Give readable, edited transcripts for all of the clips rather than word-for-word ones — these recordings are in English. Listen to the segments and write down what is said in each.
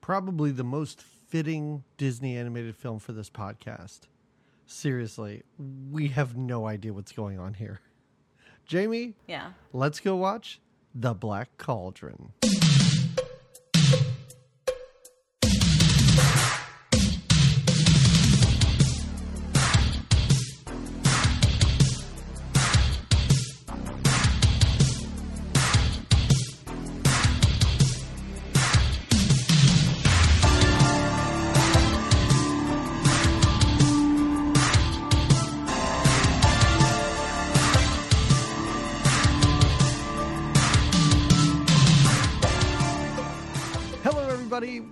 probably the most fitting Disney animated film for this podcast. Seriously, we have no idea what's going on here. Jamie, yeah, let's go watch The Black Cauldron.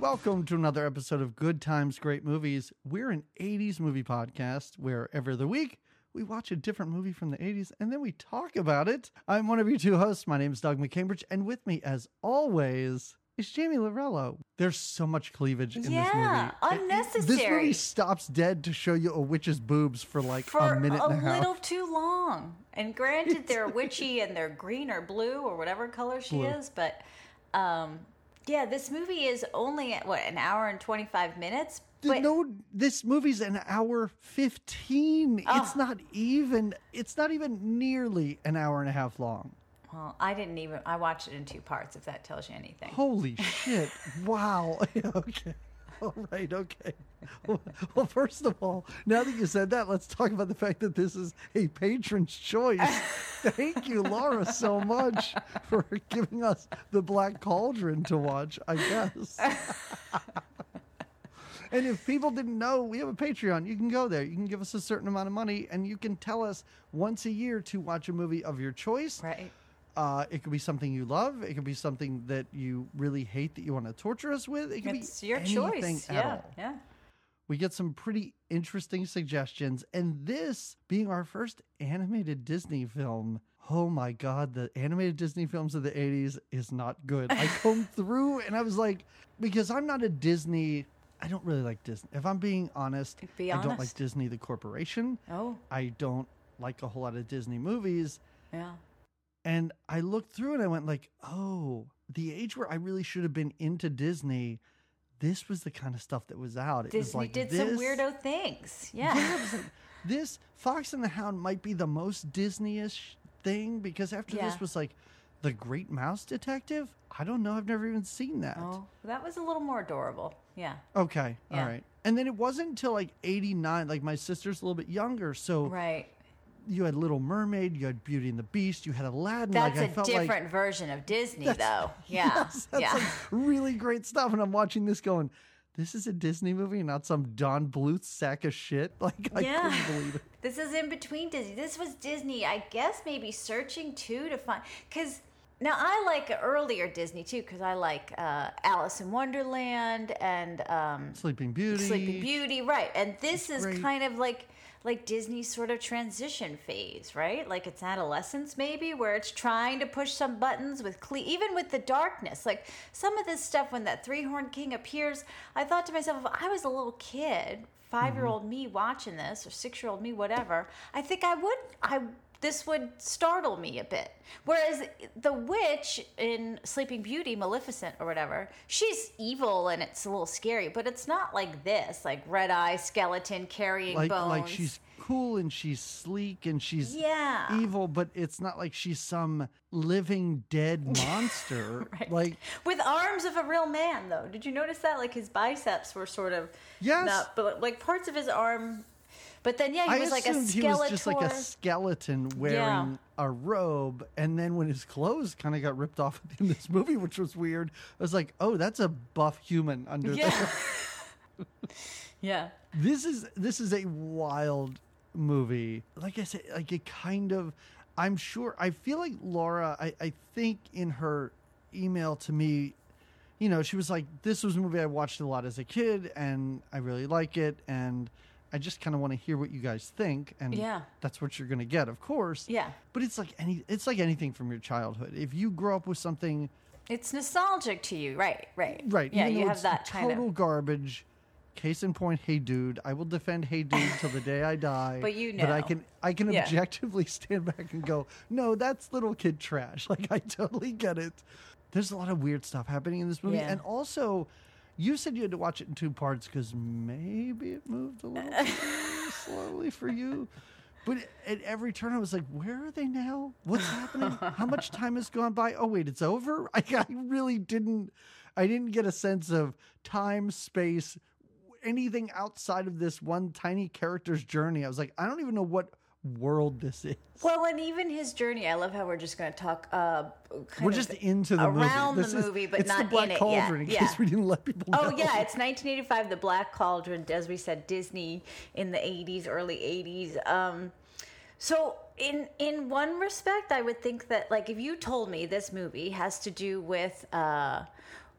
Welcome to another episode of Good Times Great Movies. We're an 80s movie podcast where every other week we watch a different movie from the 80s and then we talk about it. I'm one of your two hosts. My name is Doug McCambridge, and with me as always is Jamie Lorello. There's so much cleavage in this movie. Unnecessary. This movie stops dead to show you a witch's boobs for like a minute and a half. A little too long. And granted, they're witchy and they're green or blue or whatever color she is, but yeah, this movie is only, an hour and 25 minutes? But no, this movie's an hour 15. Oh. It's not even nearly an hour and a half long. Well, I watched it in two parts, if that tells you anything. Holy shit. Wow. Okay. All right. Okay. Well, first of all, now that you said that, let's talk about the fact that this is a patron's choice. Thank you, Laura, so much for giving us The Black Cauldron to watch, I guess. And if people didn't know, we have a Patreon. You can go there. You can give us a certain amount of money, and you can tell us once a year to watch a movie of your choice. Right. It could be something you love. It could be something that you really hate that you want to torture us with. It could be your choice. At all. Yeah. We get some pretty interesting suggestions. And this being our first animated Disney film, oh my God, the animated Disney films of the 80s is not good. I combed through and I was like, because I'm not a Disney, I don't really like Disney. If I'm being honest, I don't like Disney, the corporation. Oh. I don't like a whole lot of Disney movies. Yeah. And I looked through and I went like, oh, the age where I really should have been into Disney, this was the kind of stuff that was out. It was like did some weirdo things. Yeah. It was like, this Fox and the Hound might be the most Disney-ish thing, because after this was like The Great Mouse Detective. I don't know. I've never even seen that. Oh, that was a little more adorable. Yeah. Okay. Yeah. All right. And then it wasn't until like 89. Like my sister's a little bit younger. So right. You had Little Mermaid, you had Beauty and the Beast, you had Aladdin. That's a different version of Disney, though. Yeah. Yes, that's like really great stuff. And I'm watching this going, this is a Disney movie, not some Don Bluth sack of shit. Like, I couldn't believe it. This is in between Disney. This was Disney, I guess, maybe searching, too, to find. Because now I like earlier Disney, too, because I like Alice in Wonderland and Sleeping Beauty, right. And this is great. Kind of like Disney's sort of transition phase, right? Like it's adolescence maybe, where it's trying to push some buttons with even with the darkness. Like some of this stuff when that three-horned king appears, I thought to myself, if I was a little kid, 5-year-old me watching this, or 6-year-old me, whatever, I think this would startle me a bit. Whereas the witch in Sleeping Beauty, Maleficent or whatever, she's evil and it's a little scary, but it's not like this, like red eye skeleton carrying bones. Like she's cool and she's sleek and she's evil, but it's not like she's some living dead monster. Right. Like with arms of a real man, though. Did you notice that? Like his biceps were sort of not, but like parts of his arm. But then, he was like a skeleton. He was just like a skeleton wearing a robe. And then when his clothes kind of got ripped off in this movie, which was weird, I was like, oh, that's a buff human under there. Yeah. This is a wild movie. Like I said, like it kind of, I'm sure, I feel like Laura, I think in her email to me, you know, she was like, this was a movie I watched a lot as a kid and I really like it. And I just kind of want to hear what you guys think, and that's what you're going to get, of course. Yeah. But it's like anything from your childhood. If you grow up with something, it's nostalgic to you, right? Right. Yeah, you have that kind of total garbage. Case in point, Hey Dude. I will defend Hey Dude till the day I die. But you know, but I can objectively stand back and go, no, that's little kid trash. Like I totally get it. There's a lot of weird stuff happening in this movie, and also. You said you had to watch it in two parts because maybe it moved a little slowly for you. But at every turn, I was like, where are they now? What's happening? How much time has gone by? Oh, wait, it's over? I really didn't. I didn't get a sense of time, space, anything outside of this one tiny character's journey. I was like, I don't even know what world this is. Well, and even his journey, I love how we're just going to talk kind of around the movie, but it's not the Black Cauldron, in case we didn't let people know. Oh, yeah, it's 1985, The Black Cauldron, as we said, Disney in the 80s, early 80s. So in one respect, I would think that, like, if you told me this movie has to do with...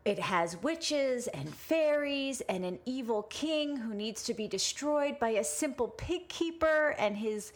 it has witches and fairies and an evil king who needs to be destroyed by a simple pig keeper and his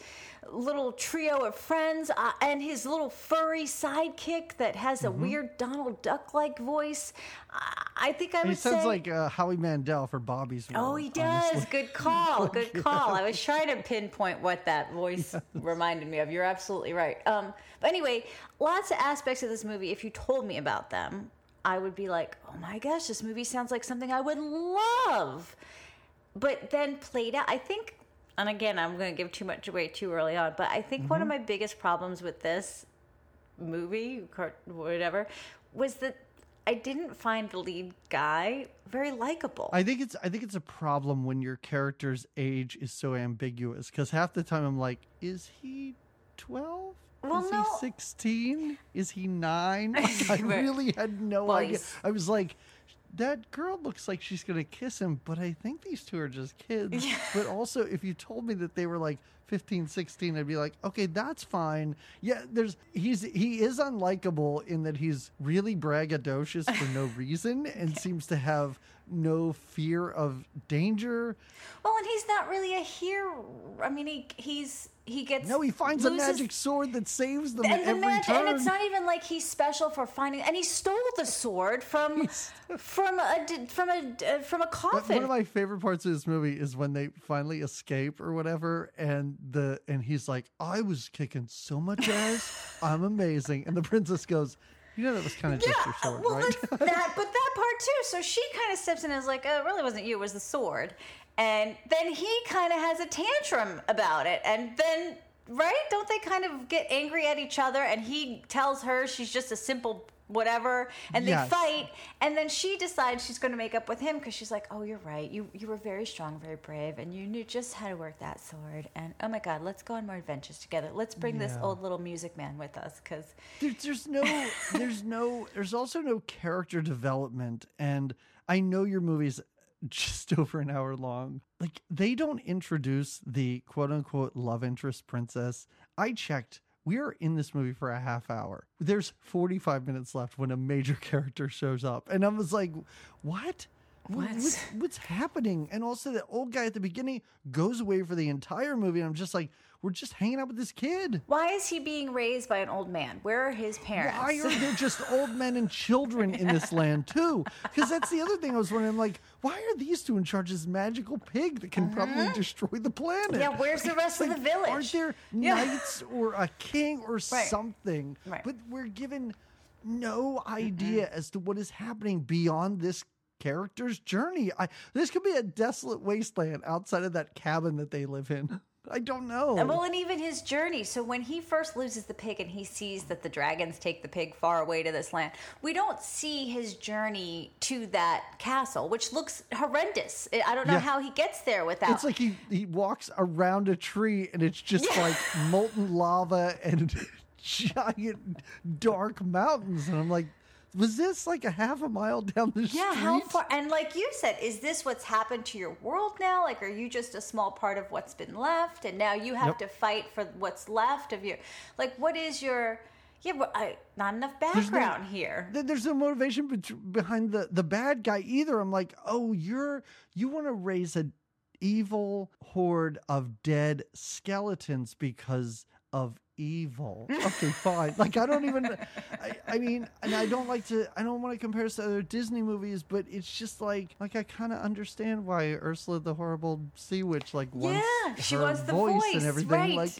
little trio of friends and his little furry sidekick that has a weird Donald Duck-like voice. I think I would say... He sounds like Howie Mandel for Bobby's World. Oh, he does. Honestly. Good call. Like, good call. Yeah. I was trying to pinpoint what that voice reminded me of. You're absolutely right. But anyway, lots of aspects of this movie, if you told me about them, I would be like, oh my gosh, this movie sounds like something I would love. But then played out, I think, and again, I'm going to give too much away too early on, but I think one of my biggest problems with this movie, whatever, was that I didn't find the lead guy very likable. I think it's a problem when your character's age is so ambiguous, because half the time I'm like, is he 12? Well, he 16? Is he 9? Like, I really had no idea. I was like, that girl looks like she's going to kiss him, but I think these two are just kids. Yeah. But also, if you told me that they were like 15, 16, I'd be like, okay, that's fine. Yeah, he is unlikable in that he's really braggadocious for no reason and seems to have no fear of danger. Well, and he's not really a hero. I mean, he finds a magic sword that saves them at every turn. And it's not even like he's special for finding. And he stole the sword from a coffin. One of my favorite parts of this movie is when they finally escape or whatever, and he's like, I was kicking so much ass, I'm amazing. And the princess goes, you know, that was kind of just your sword, well, right? But that part too. So she kind of steps in and is like, oh, it really wasn't you, it was the sword. And then he kind of has a tantrum about it. And then, right? Don't they kind of get angry at each other? And he tells her she's just a simple whatever. And they fight. And then she decides she's going to make up with him because she's like, oh, you're right. You were very strong, very brave. And you knew just how to work that sword. And, oh, my God, let's go on more adventures together. Let's bring this old little music man with us. Because there's also no character development. And I know your movie's just over an hour long. Like, they don't introduce the quote unquote love interest princess. I checked. We are in this movie for a half hour. There's 45 minutes left when a major character shows up. And I was like, what? What's happening? And also the old guy at the beginning goes away for the entire movie. And I'm just like, we're just hanging out with this kid. Why is he being raised by an old man? Where are his parents? Why are there just old men and children in this land too? Because that's the other thing I was wondering. I'm like, why are these two in charge of this magical pig that can probably destroy the planet? Yeah, where's the rest of the village? Aren't there knights or a king or something? Right. But we're given no idea as to what is happening beyond this character's journey. This could be a desolate wasteland outside of that cabin that they live in. I don't know. Well, and even his journey. So when he first loses the pig and he sees that the dragons take the pig far away to this land, we don't see his journey to that castle, which looks horrendous. I don't know how he gets there without... It's like he walks around a tree and it's just like molten lava and giant dark mountains. And I'm like, was this like a half a mile down the street? Yeah, how far? And like you said, is this what's happened to your world now? Like, are you just a small part of what's been left? And now you have to fight for what's left of your... Like, what is your... Yeah, but not enough background here. There's no motivation behind the bad guy either. I'm like, oh, you want to raise an evil horde of dead skeletons because of evil. Okay, fine. Like, I don't even... I mean, and I don't want to compare this to other Disney movies, but it's just like I kind of understand why Ursula the Horrible Sea Witch wants the voice and everything. Right. Like,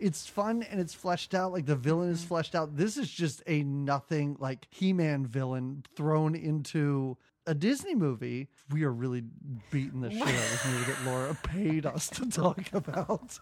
it's fun and it's fleshed out. Like, the villain is fleshed out. This is just a nothing, like, He-Man villain thrown into a Disney movie, we are really beating the shit out of this movie that Laura paid us to talk about.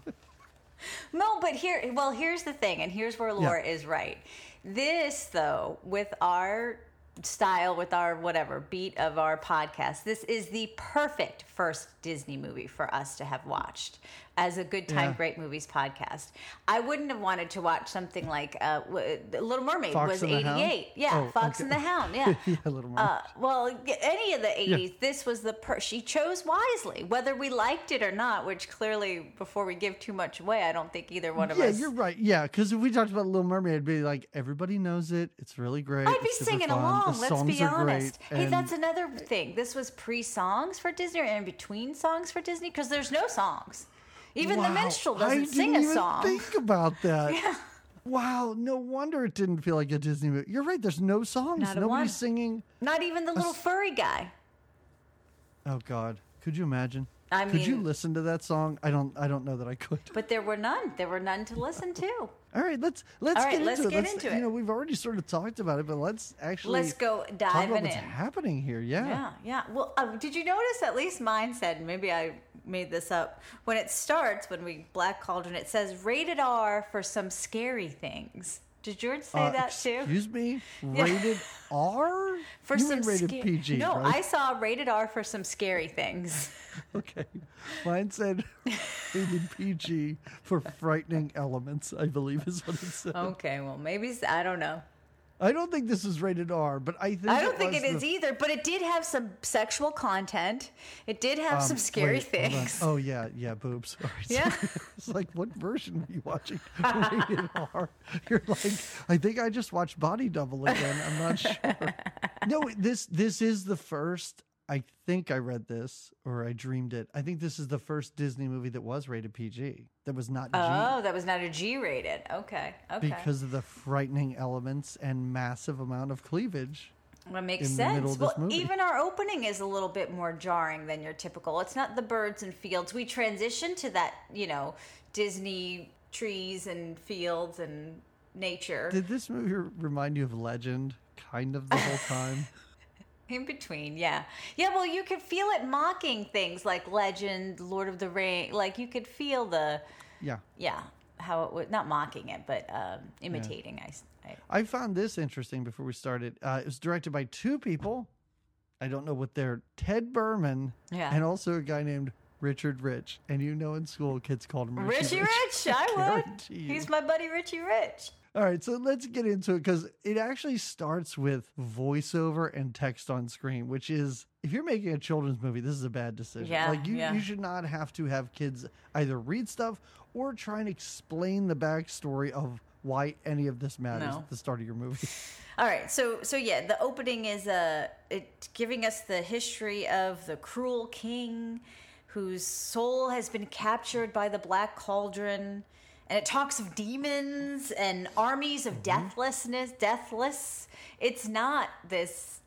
No, but here's the thing, and here's where Laura is right. This, though, with our style, with our whatever beat of our podcast, this is the perfect first Disney movie for us to have watched as a Good Time Great Movies podcast. I wouldn't have wanted to watch something like Little Mermaid Fox was 88. Yeah, oh, Fox and the Hound. Yeah, Little Mermaid. Well, any of the 80s, this was the she chose wisely, whether we liked it or not. Which clearly, before we give too much away, I don't think either one of us. Yeah, you're right. Yeah, because if we talked about Little Mermaid, it'd be like everybody knows it. It's really great. I'd be singing along. Let's be honest. Hey, that's another thing. This was pre-songs for Disney or in between songs for Disney because there's no songs. Even the minstrel doesn't sing a song. I didn't even think about that. Yeah. Wow, no wonder it didn't feel like a Disney movie. You're right, there's no songs. Nobody's singing. Not even the little furry guy. Oh, God. Could you imagine? Could you listen to that song? I don't know that I could. But there were none. There were none to listen to. All right, let's get into it. You know, we've already sort of talked about it, but let's go diving in. What's happening here? Yeah. Well, did you notice? At least mine said. Maybe I made this up. When it starts, Black Cauldron, it says rated R for some scary things. Did George say that too? Excuse me? Rated R? For you some rated PG, no, right? I saw rated R for some scary things. Okay. Mine said rated PG for frightening elements, I believe is what it said. Okay, well, maybe, I don't know. I don't think this is rated R, but I don't think it is either, but it did have some sexual content. It did have some scary things. Oh, yeah, boobs. Sorry. Yeah. It's like, what version were you watching? Rated R. You're like, I think I just watched Body Double again. I'm not sure. No, this is the first, I think I read this, or I dreamed it. I think this is the first Disney movie that was rated PG. That was not G. Oh, that was not a G rated. Okay. Because of the frightening elements and massive amount of cleavage. That makes sense. Well, even our opening is a little bit more jarring than your typical. It's not the birds and fields. We transition to that, you know, Disney trees and fields and nature. Did this movie remind you of Legend kind of the whole time? In between, yeah. Well, you could feel it mocking things like Legend, Lord of the Rings. Like you could feel the, how it was not mocking it, but imitating. Yeah. I found this interesting before we started. It was directed by two people. I don't know what they're. Ted Berman, and also a guy named Richard Rich. And you know, in school, kids called him Richie Rich. I would. He's my buddy, Richie Rich. All right, so let's get into it because it actually starts with voiceover and text on screen, which is, if you're making a children's movie, this is a bad decision. Yeah, like you should not have to have kids either read stuff or try and explain the backstory of why any of this matters at the start of your movie. All right, so yeah, the opening is giving us the history of the cruel king whose soul has been captured by the Black Cauldron. And it talks of demons and armies of deathless. It's not this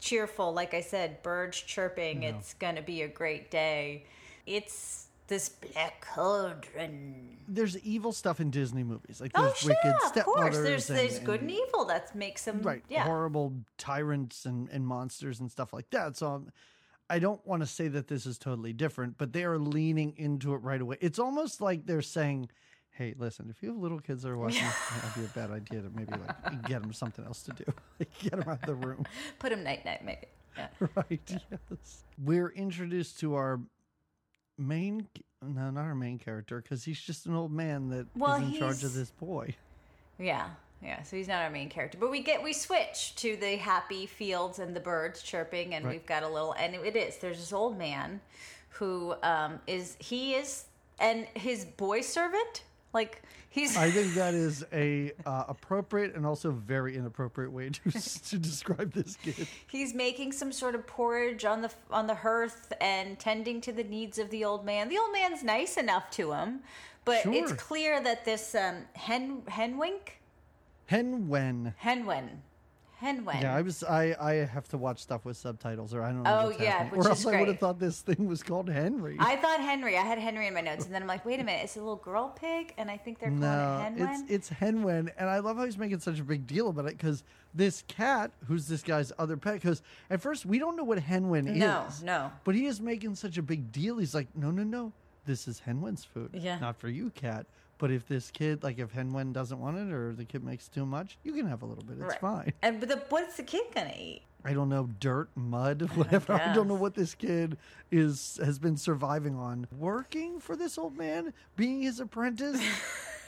cheerful, like I said, birds chirping. No. It's going to be a great day. It's this Black Cauldron. There's evil stuff in Disney movies. Like there's wicked stepmothers. Of course. There's good and evil. That makes them horrible tyrants and monsters and stuff like that. So I don't want to say that this is totally different, but they are leaning into it right away. It's almost like they're saying, hey, listen, if you have little kids that are watching, it would be a bad idea to maybe get them something else to do. Like, get them out of the room. Put them night-night, maybe. Yeah. Right, yes. We're introduced to our not our main character, because he's just an old man that is in charge of this boy. Yeah, so he's not our main character. But we switch to the happy fields and the birds chirping, and we've got a little, and there's this old man who and his boy servant. Like he's. I think that is a appropriate and also very inappropriate way to describe this kid. He's making some sort of porridge on the hearth and tending to the needs of the old man. The old man's nice enough to him, but it's clear that this Hen Wen. Hen Wen. Yeah, I have to watch stuff with subtitles, or I don't know. Oh yeah, which or else is great. I would have thought this thing was called Henry. I thought Henry. I had Henry in my notes, and then I'm like, wait a minute, it's a little girl pig, and I think they're calling it Hen Wen. It's Hen Wen, and I love how he's making such a big deal about it because this cat, who's this guy's other pet, because at first we don't know what Hen Wen is. No. But he is making such a big deal. He's like, no, this is Hen Wen's food, not for you, cat. But if this kid, like if Hen Wen doesn't want it or the kid makes too much, you can have a little bit. It's fine. And what's the kid going to eat? I don't know. Dirt, mud, whatever. I don't know what this kid has been surviving on. Working for this old man, being his apprentice,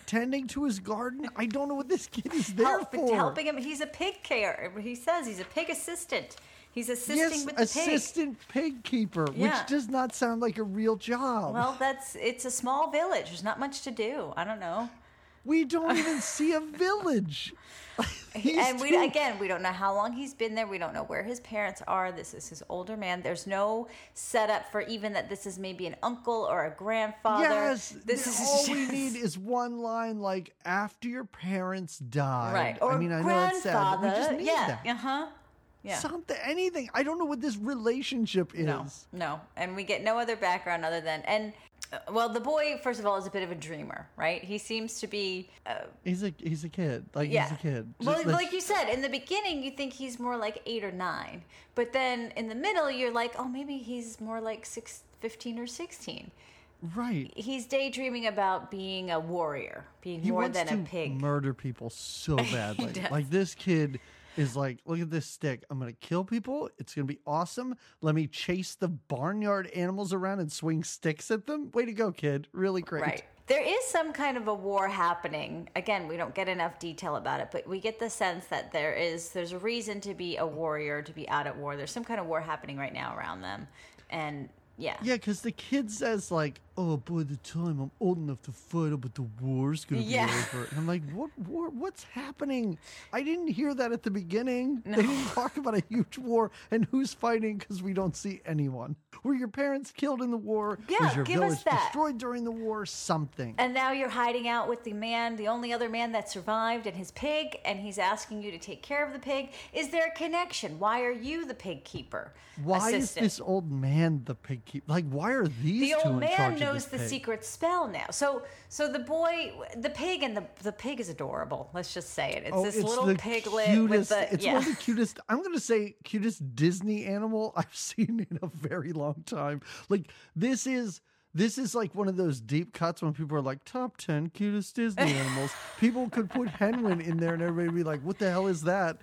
tending to his garden. I don't know what this kid is there for. Helping him. He's a pig carer. He says he's a pig assistant. He's assisting with the pig. Yes, assistant pig keeper, which does not sound like a real job. Well, it's a small village. There's not much to do. I don't know. We don't even see a village. We don't know how long he's been there. We don't know where his parents are. This is his older man. There's no setup for even that this is maybe an uncle or a grandfather. Yes, we need is one line like, after your parents died. Right, or grandfather. I know it's sad, but we just need that. Uh-huh. Yeah. Something, anything. I don't know what this relationship is. No. And we get no other background other than... Well, the boy, first of all, is a bit of a dreamer, right? He seems to be... he's a kid. He's a kid. Just well, like you said, in the beginning, you think he's more like 8 or 9. But then in the middle, you're like, oh, maybe he's more like 15 or 16. Right. He's daydreaming about being a warrior, being more than a pig. He wants to murder people so badly. He does. Like this kid... is like, look at this stick. I'm going to kill people. It's going to be awesome. Let me chase the barnyard animals around and swing sticks at them. Way to go, kid. Really great. Right. There is some kind of a war happening. Again, we don't get enough detail about it, but we get the sense that there's a reason to be a warrior, to be out at war. There's some kind of war happening right now around them. And... Yeah, because the kid says, like, oh, by the time I'm old enough to fight, but the war's going to be over. And I'm like, what war? What's happening? I didn't hear that at the beginning. No. They didn't talk about a huge war and who's fighting because we don't see anyone. Were your parents killed in the war? Yeah, was your village destroyed during the war? Something. And now you're hiding out with the man, the only other man that survived, and his pig, and he's asking you to take care of the pig. Is there a connection? Why are you the pig keeper? Why is this old man the pig keeper? Like, why are these two in charge of this pig? The old man knows the secret spell now. So the boy, the pig, and the pig is adorable. Let's just say it. It's this little piglet. It's one of the cutest, I'm going to say cutest Disney animal I've seen in a very long time. Like, this is like one of those deep cuts when people are like, top 10 cutest Disney animals. People could put Hen Wen in there and everybody would be like, what the hell is that?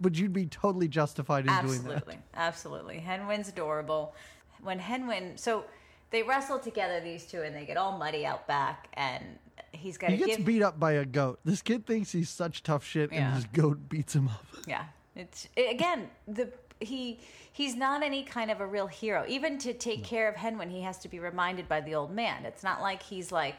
But you'd be totally justified in doing that. Absolutely. Hen Wen's adorable. When Hen Wen, so they wrestle together, these two, and they get all muddy out back, and he gets beat up by a goat. This kid thinks he's such tough shit, and his goat beats him up. Yeah, he's not any kind of a real hero. Even to take care of Hen Wen, he has to be reminded by the old man. It's not like he's like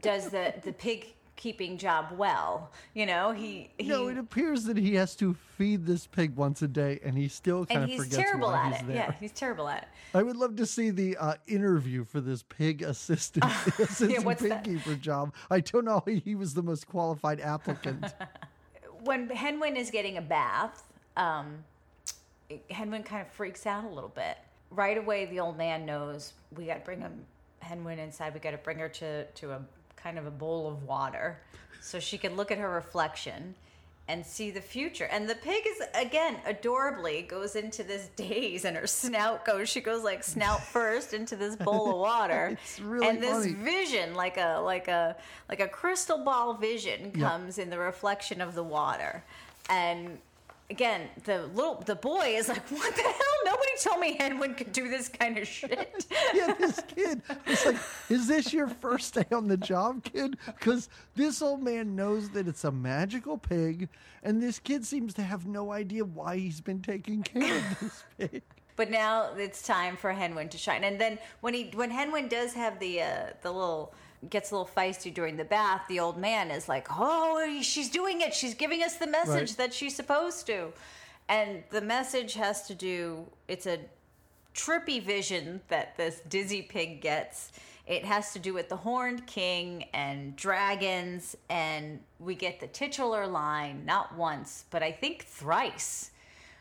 does the pig keeping job well, No, it appears that he has to feed this pig once a day, and he still kind of forgets why he's there. Yeah, he's terrible at it. I would love to see the interview for this pig assistant pig keeper job. I don't know, he was the most qualified applicant. When Hen Wen is getting a bath, Hen Wen kind of freaks out a little bit. Right away, the old man knows we got to bring Hen Wen inside. We got to bring her to a kind of a bowl of water so she could look at her reflection and see the future. And the pig is, again, adorably goes into this daze, and her snout goes, she goes like snout first into this bowl of water. It's really and this funny. Vision, like a crystal ball vision comes in the reflection of the water. And again, the boy is like, what the hell? Nobody told me Hen Wen could do this kind of shit. Yeah, this kid was like, is this your first day on the job, kid? Because this old man knows that it's a magical pig, and this kid seems to have no idea why he's been taking care of this pig. But now it's time for Hen Wen to shine. And then when Hen Wen does have the little... gets a little feisty during the bath, the old man is like, oh, she's doing it. She's giving us the message that she's supposed to. And the message has to do, it's a trippy vision that this dizzy pig gets. It has to do with the Horned King and dragons, and we get the titular line not once, but I think thrice.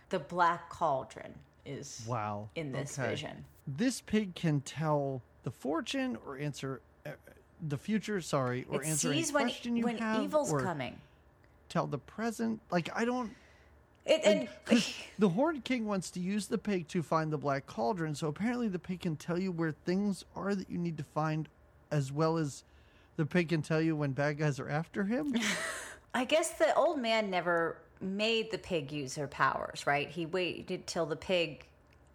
The Black Cauldron is in this vision. This pig can tell the fortune or answer the future, or answer any question you have. It sees when evil's coming. Tell the present. The Horned King wants to use the pig to find the Black Cauldron, so apparently the pig can tell you where things are that you need to find, as well as the pig can tell you when bad guys are after him. I guess the old man never made the pig use her powers, right? He waited till the pig...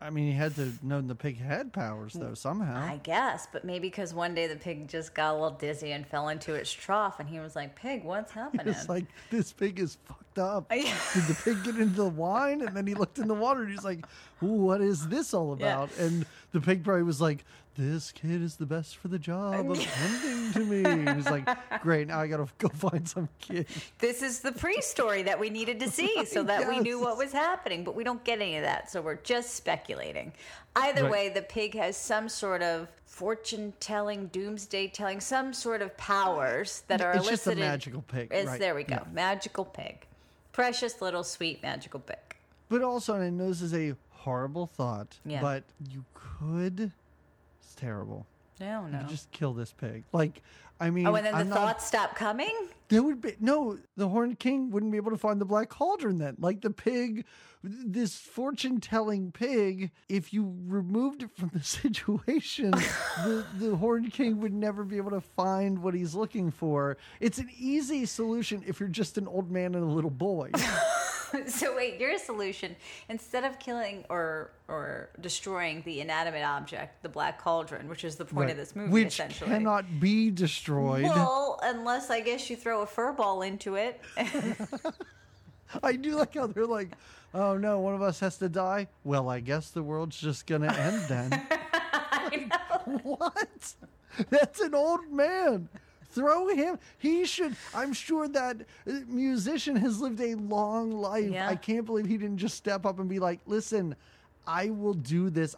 I mean, he had to know the pig had powers, though, somehow. I guess, but maybe because one day the pig just got a little dizzy and fell into its trough, and he was like, pig, what's happening? It's like, this pig is fucked up. Did the pig get into the wine? And then he looked in the water, and he's like, ooh, what is this all about? Yeah. And the pig probably was like, this kid is the best for the job of tending to me. And he's like, great, now I got to go find some kid. This is the pre-story that we needed to see so that we knew what was happening, but we don't get any of that, so we're just speculating. Either way, the pig has some sort of fortune-telling, doomsday-telling, some sort of powers that are elicited. It's just a magical pig. There we go. Yeah. Magical pig. Precious little sweet magical pig. But also, and I know this is a horrible thought, but you could... It's terrible. No. You just kill this pig. And then thoughts stop coming? There would be the Horned King wouldn't be able to find the Black Cauldron then. Like the pig, this fortune-telling pig, if you removed it from the situation, the Horned King would never be able to find what he's looking for. It's an easy solution if you're just an old man and a little boy. So wait, your solution, instead of killing or destroying the inanimate object, the Black Cauldron, which is the point of this movie, essentially. Which cannot be destroyed. Well, unless I guess you throw a fur ball into it. I do like how they're like, oh no, one of us has to die. Well, I guess the world's just going to end then. What? That's an old man. Throw him. He should. I'm sure that musician has lived a long life. Yeah. I can't believe he didn't just step up and be like, listen, I will do this.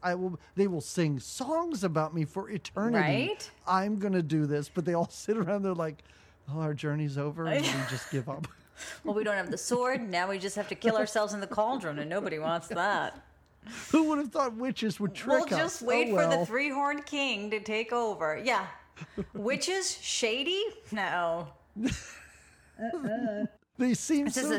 They will sing songs about me for eternity. Right? I'm going to do this. But they all sit around. They're like, well, our journey's over. And we just give up. Well, we don't have the sword. Now we just have to kill ourselves in the cauldron. And nobody wants that. Who would have thought witches would trick us? We'll just wait for the three-horned king to take over. Yeah. Witches? Shady? No. They seem so trustworthy. This is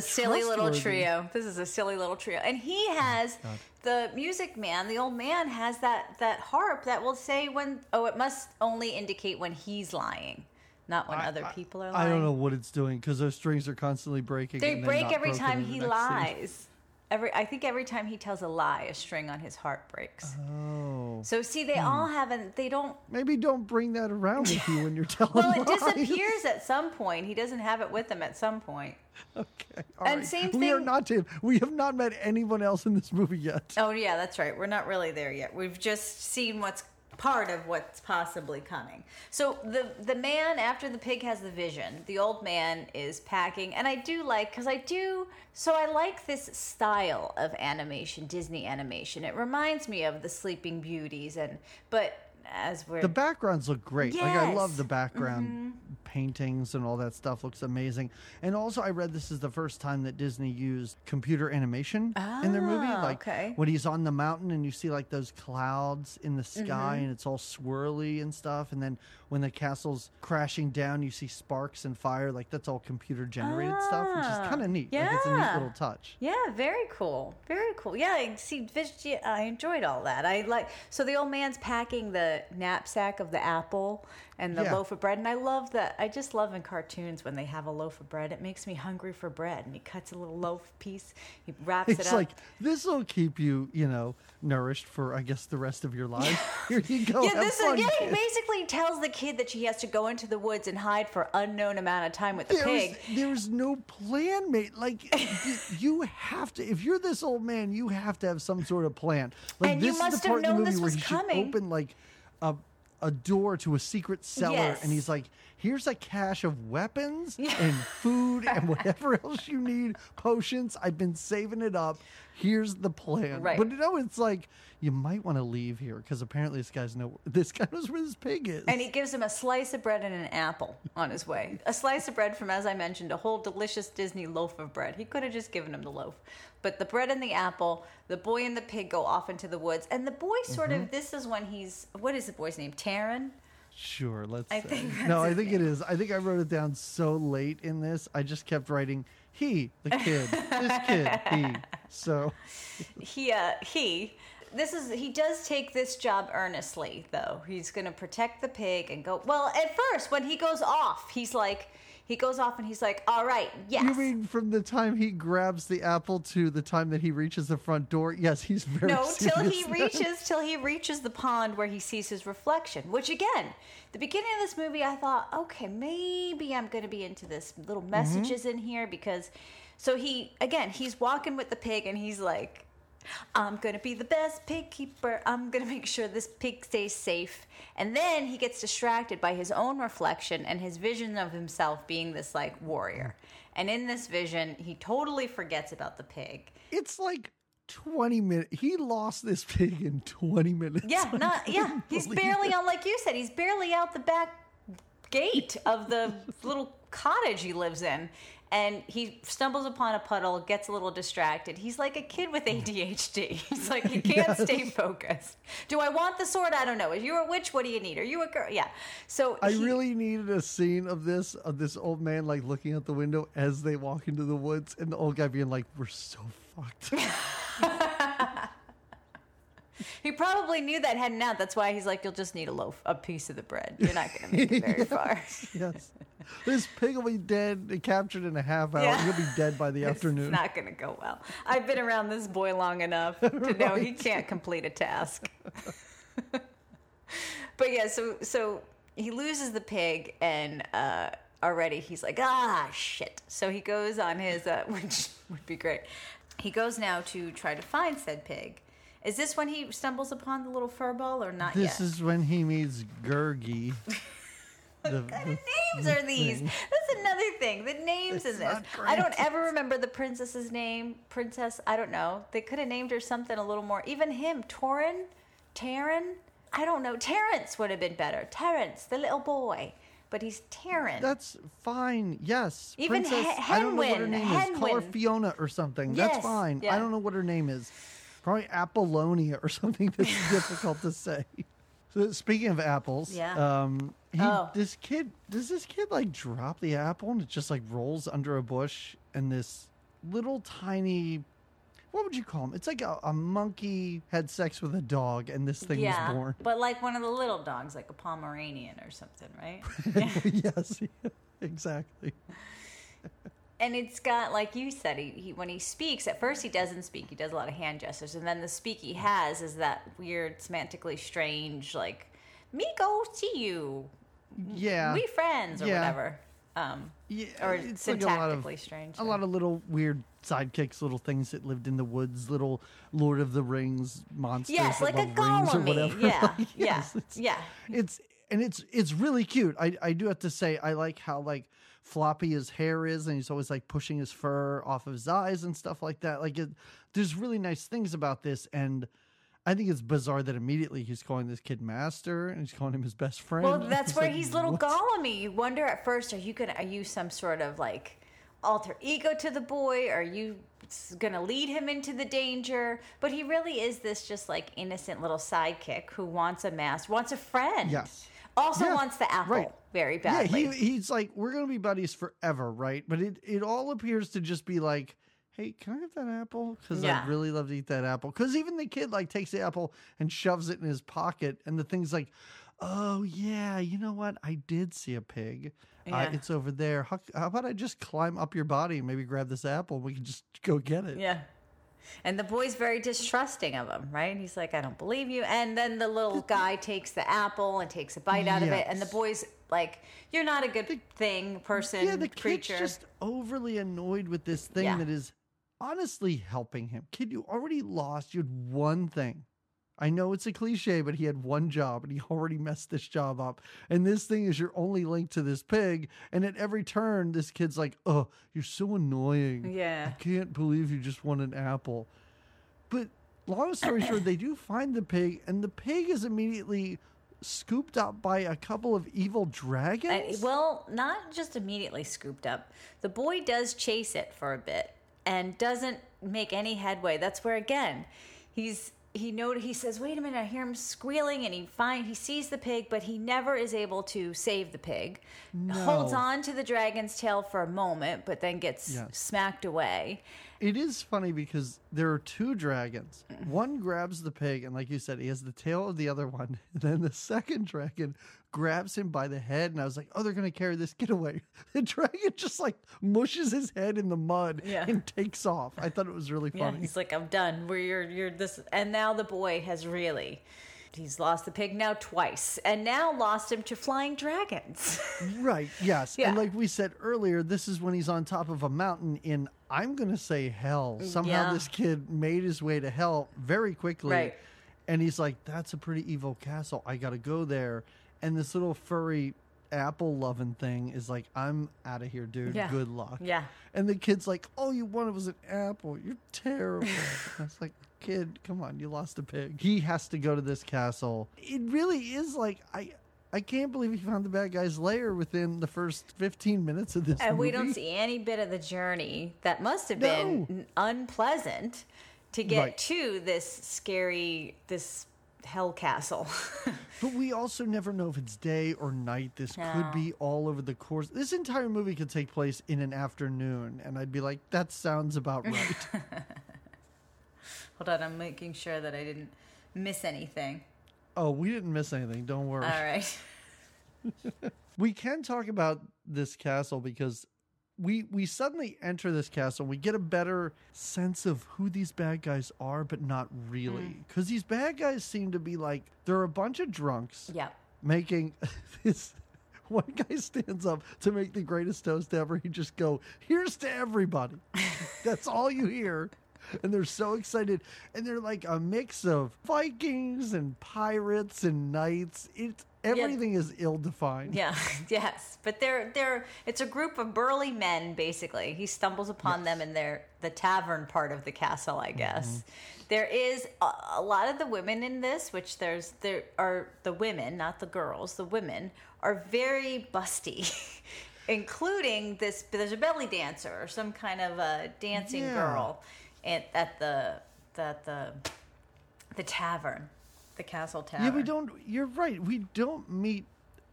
a silly little trio. And he has the music man, the old man, has that harp that will say when... Oh, it must only indicate when he's lying, not when other people are lying. I don't know what it's doing because those strings are constantly breaking. They break every time he lies. I think every time he tells a lie, a string on his harp breaks. Oh. So, see, they all haven't... They don't... Maybe don't bring that around with you when you're telling lies. Well, it disappears at some point. He doesn't have it with him at some point. Okay. We have not met anyone else in this movie yet. Oh, yeah, that's right. We're not really there yet. We've just seen what's part of what's possibly coming. So the man, after the pig has the vision, the old man is packing, and I like this style of animation, Disney animation. It reminds me of the Sleeping Beauties, the backgrounds look great. Yes. I love the background paintings and all that stuff. Looks amazing. And also, I read this is the first time that Disney used computer animation in their movie. When he's on the mountain and you see like those clouds in the sky and it's all swirly and stuff. And then when the castle's crashing down, you see sparks and fire. Like that's all computer generated stuff, which is kind of neat. Yeah. It's a neat little touch. Yeah, very cool. Very cool. Yeah, I enjoyed all that. So the old man's packing the knapsack of the apple and the loaf of bread, and I love that. I just love in cartoons when they have a loaf of bread. It makes me hungry for bread, and he cuts a little loaf piece, he wraps it up. It's like, this will keep you, nourished for, I guess, the rest of your life. Here you go. He basically tells the kid that she has to go into the woods and hide for unknown amount of time with the pig. There's no plan, mate. Like, you have to. If you're this old man, you have to have some sort of plan. Like, and you must have known this was coming. Open a door to a secret cellar, and he's like, here's a cache of weapons and food and whatever else you need, potions, I've been saving it up, here's the plan. Right. But no, it's like, you might want to leave here because apparently this guy knows where this pig is. And he gives him a slice of bread and an apple on his way. A slice of bread from, as I mentioned, a whole delicious Disney loaf of bread. He could have just given him the loaf. But the bread and the apple, the boy and the pig go off into the woods. And the boy sort of, this is when he's, what is the boy's name? Taran? Sure, let's say. I think it is. I think I wrote it down so late in this. I just kept writing, this kid, he. So. He does take this job earnestly, though. He's going to protect the pig and go, well, at first, when he goes off, he's like, all right, yes. You mean from the time he grabs the apple to the time that he reaches the front door? Yes, he's very serious. No, till he reaches the pond where he sees his reflection, which again, the beginning of this movie, I thought, okay, maybe I'm going to be into this little messages in here because, so he's walking with the pig and he's like, I'm going to be the best pig keeper. I'm going to make sure this pig stays safe. And then he gets distracted by his own reflection and his vision of himself being this, like, warrior. And in this vision, he totally forgets about the pig. It's like 20 minutes. He lost this pig in 20 minutes. Yeah, he's barely on, like you said, he's barely out the back gate of the little cottage he lives in. And he stumbles upon a puddle, gets a little distracted. He's like a kid with ADHD. He's like, he can't stay focused. Do I want the sword? I don't know. If you're a witch, what do you need? Are you a girl? Yeah. So I really needed a scene of this old man like looking out the window as they walk into the woods and the old guy being like, we're so fucked. He probably knew that heading out. That's why he's like, you'll just need a piece of the bread. You're not going to make it very far. Yes. This pig will be dead, captured in a half hour. Yeah. You'll be dead by the afternoon. It's not going to go well. I've been around this boy long enough to know he can't complete a task. But yeah, so he loses the pig and already he's like, shit. So he goes on his, which would be great. He goes now to try to find said pig. Is this when he stumbles upon the little furball or not yet? This is when he meets Gurgi. What kind of names are these? That's another thing. The names in this. I don't ever remember the princess's name. Princess, I don't know. They could have named her something a little more. Even him, Taran. I don't know. Terrence would have been better. Terrence, the little boy. But he's Taran. That's fine. Yes. Even Princess, I don't know what her name is. Call her Fiona or something. Yes. That's fine. Yeah. I don't know what her name is. Probably Apollonia or something that's difficult to say. So speaking of apples, does this kid like drop the apple and it just like rolls under a bush and this little tiny, what would you call him? It's like a monkey had sex with a dog and this thing was born. But like one of the little dogs, like a Pomeranian or something, right? Yes, exactly. And it's got, like you said, he when he speaks, at first he doesn't speak. He does a lot of hand gestures. And then the speak he has is that weird, semantically strange, like, me go see you. Yeah. We friends or whatever. Or syntactically like strange. A lot of little weird sidekicks, little things that lived in the woods, little Lord of the Rings monsters. Yes, like a golem. Yeah, like, yes, yeah, It's really cute. I do have to say, I like how, like, floppy his hair is and he's always like pushing his fur off of his eyes and stuff like that. Like there's really nice things about this, and I think it's bizarre that immediately he's calling this kid master and he's calling him his best friend. Well, that's where he's little golem-y. You wonder at first, are you some sort of like alter ego to the boy? Are you gonna lead him into the danger? But he really is this just like innocent little sidekick who wants a master, wants a friend. Yes. Also wants the apple very badly. Yeah, he's like, we're going to be buddies forever, right? But it all appears to just be like, hey, can I have that apple? Because I'd really love to eat that apple. Because even the kid like takes the apple and shoves it in his pocket. And the thing's like, oh, yeah, you know what? I did see a pig. Yeah. It's over there. How about I just climb up your body and maybe grab this apple? We can just go get it. Yeah. And the boy's very distrusting of him, right? And he's like, I don't believe you. And then the little guy takes the apple and takes a bite out of it. And the boy's like, you're not a good person, creature. Yeah, the kid's just overly annoyed with this thing that is honestly helping him. Kid, you already lost. You had one thing. I know it's a cliche, but he had one job and he already messed this job up. And this thing is your only link to this pig. And at every turn, this kid's like, oh, you're so annoying. Yeah. I can't believe you just want an apple. But long story short, they do find the pig, and the pig is immediately scooped up by a couple of evil dragons. Not just immediately scooped up. The boy does chase it for a bit and doesn't make any headway. That's where, again, he says, wait a minute, I hear him squealing, and he sees the pig, but he never is able to save the pig. No. Holds on to the dragon's tail for a moment, but then gets smacked away. It is funny because there are two dragons. One grabs the pig, and like you said, he has the tail of the other one. And then the second dragon grabs him by the head, and I was like, oh, they're going to carry this, get away. The dragon just like mushes his head in the mud and takes off. I thought it was really funny. Yeah, he's like, I'm done. You're this. And now the boy he's lost the pig now twice, and now lost him to flying dragons. Right, yes. Yeah. And like we said earlier, this is when he's on top of a mountain in, I'm going to say, hell. Somehow this kid made his way to hell very quickly. Right. And he's like, that's a pretty evil castle. I got to go there. And this little furry apple-loving thing is like, I'm out of here, dude. Yeah. Good luck. Yeah. And the kid's like, all you wanted was an apple. You're terrible. I was like, kid, come on, you lost a pig. He has to go to this castle. It really is like, I can't believe he found the bad guy's lair within the first 15 minutes of this movie. We don't see any bit of the journey that must have been unpleasant to get to this scary, this hell castle. But we also never know if it's day or night. This could be all over the course. This entire movie could take place in an afternoon, and I'd be like, that sounds about right. Hold on, I'm making sure that I didn't miss anything. Oh, we didn't miss anything. Don't worry. All right. We can talk about this castle because we suddenly enter this castle. We get a better sense of who these bad guys are, but not really. Because these bad guys seem to be like, they're a bunch of drunks making this. One guy stands up to make the greatest toast ever. He just go, here's to everybody. That's all you hear. And they're so excited. And they're like a mix of Vikings and pirates and knights. Everything is ill-defined. Yeah, yes. But it's a group of burly men, basically. He stumbles upon them in the tavern part of the castle, I guess. Mm-hmm. There is a lot of the women in this, which there are the women, not the girls. The women are very busty. Including this, there's a belly dancer or some kind of a dancing girl. At the tavern, the castle tavern. Yeah, we don't. You're right. We don't meet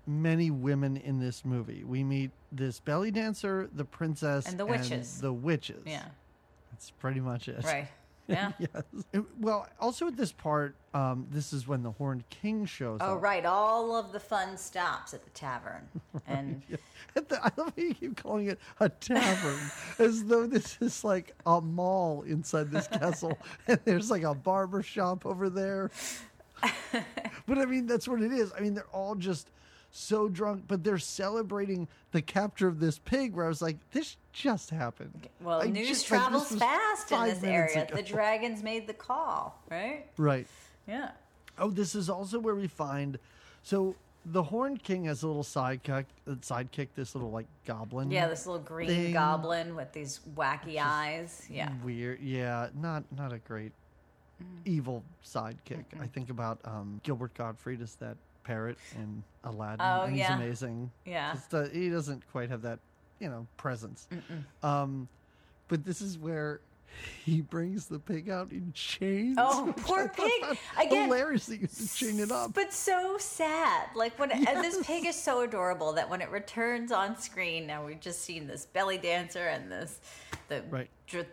many women in this movie. We meet this belly dancer, the princess, and the witches. Yeah, that's pretty much it. Right. Yeah. Yes. Well, also at this part, this is when the Horned King shows up. Oh, right. All of the fun stops at the tavern. Right, and I love how you keep calling it a tavern as though this is like a mall inside this castle. And there's like a barber shop over there. But I mean, that's what it is. I mean, they're all just so drunk, but they're celebrating the capture of this pig, where I was like, this just happened. Well, news travels fast in this area. The dragons made the call, right? Right. Yeah. Oh, this is also where we find, so the Horned King has a little sidekick, this little like goblin. Yeah, this little green goblin with these wacky eyes. Yeah. Weird. Yeah, not a great evil sidekick. Mm-hmm. I think about Gilbert Gottfried as that parrot in Aladdin. Oh, and he's amazing. Yeah. He doesn't quite have that, presence. But this is where he brings the pig out in chains. Oh, poor pig. Again, hilarious that you just chain it up. But so sad. Like and this pig is so adorable that when it returns on screen, now we've just seen this belly dancer and the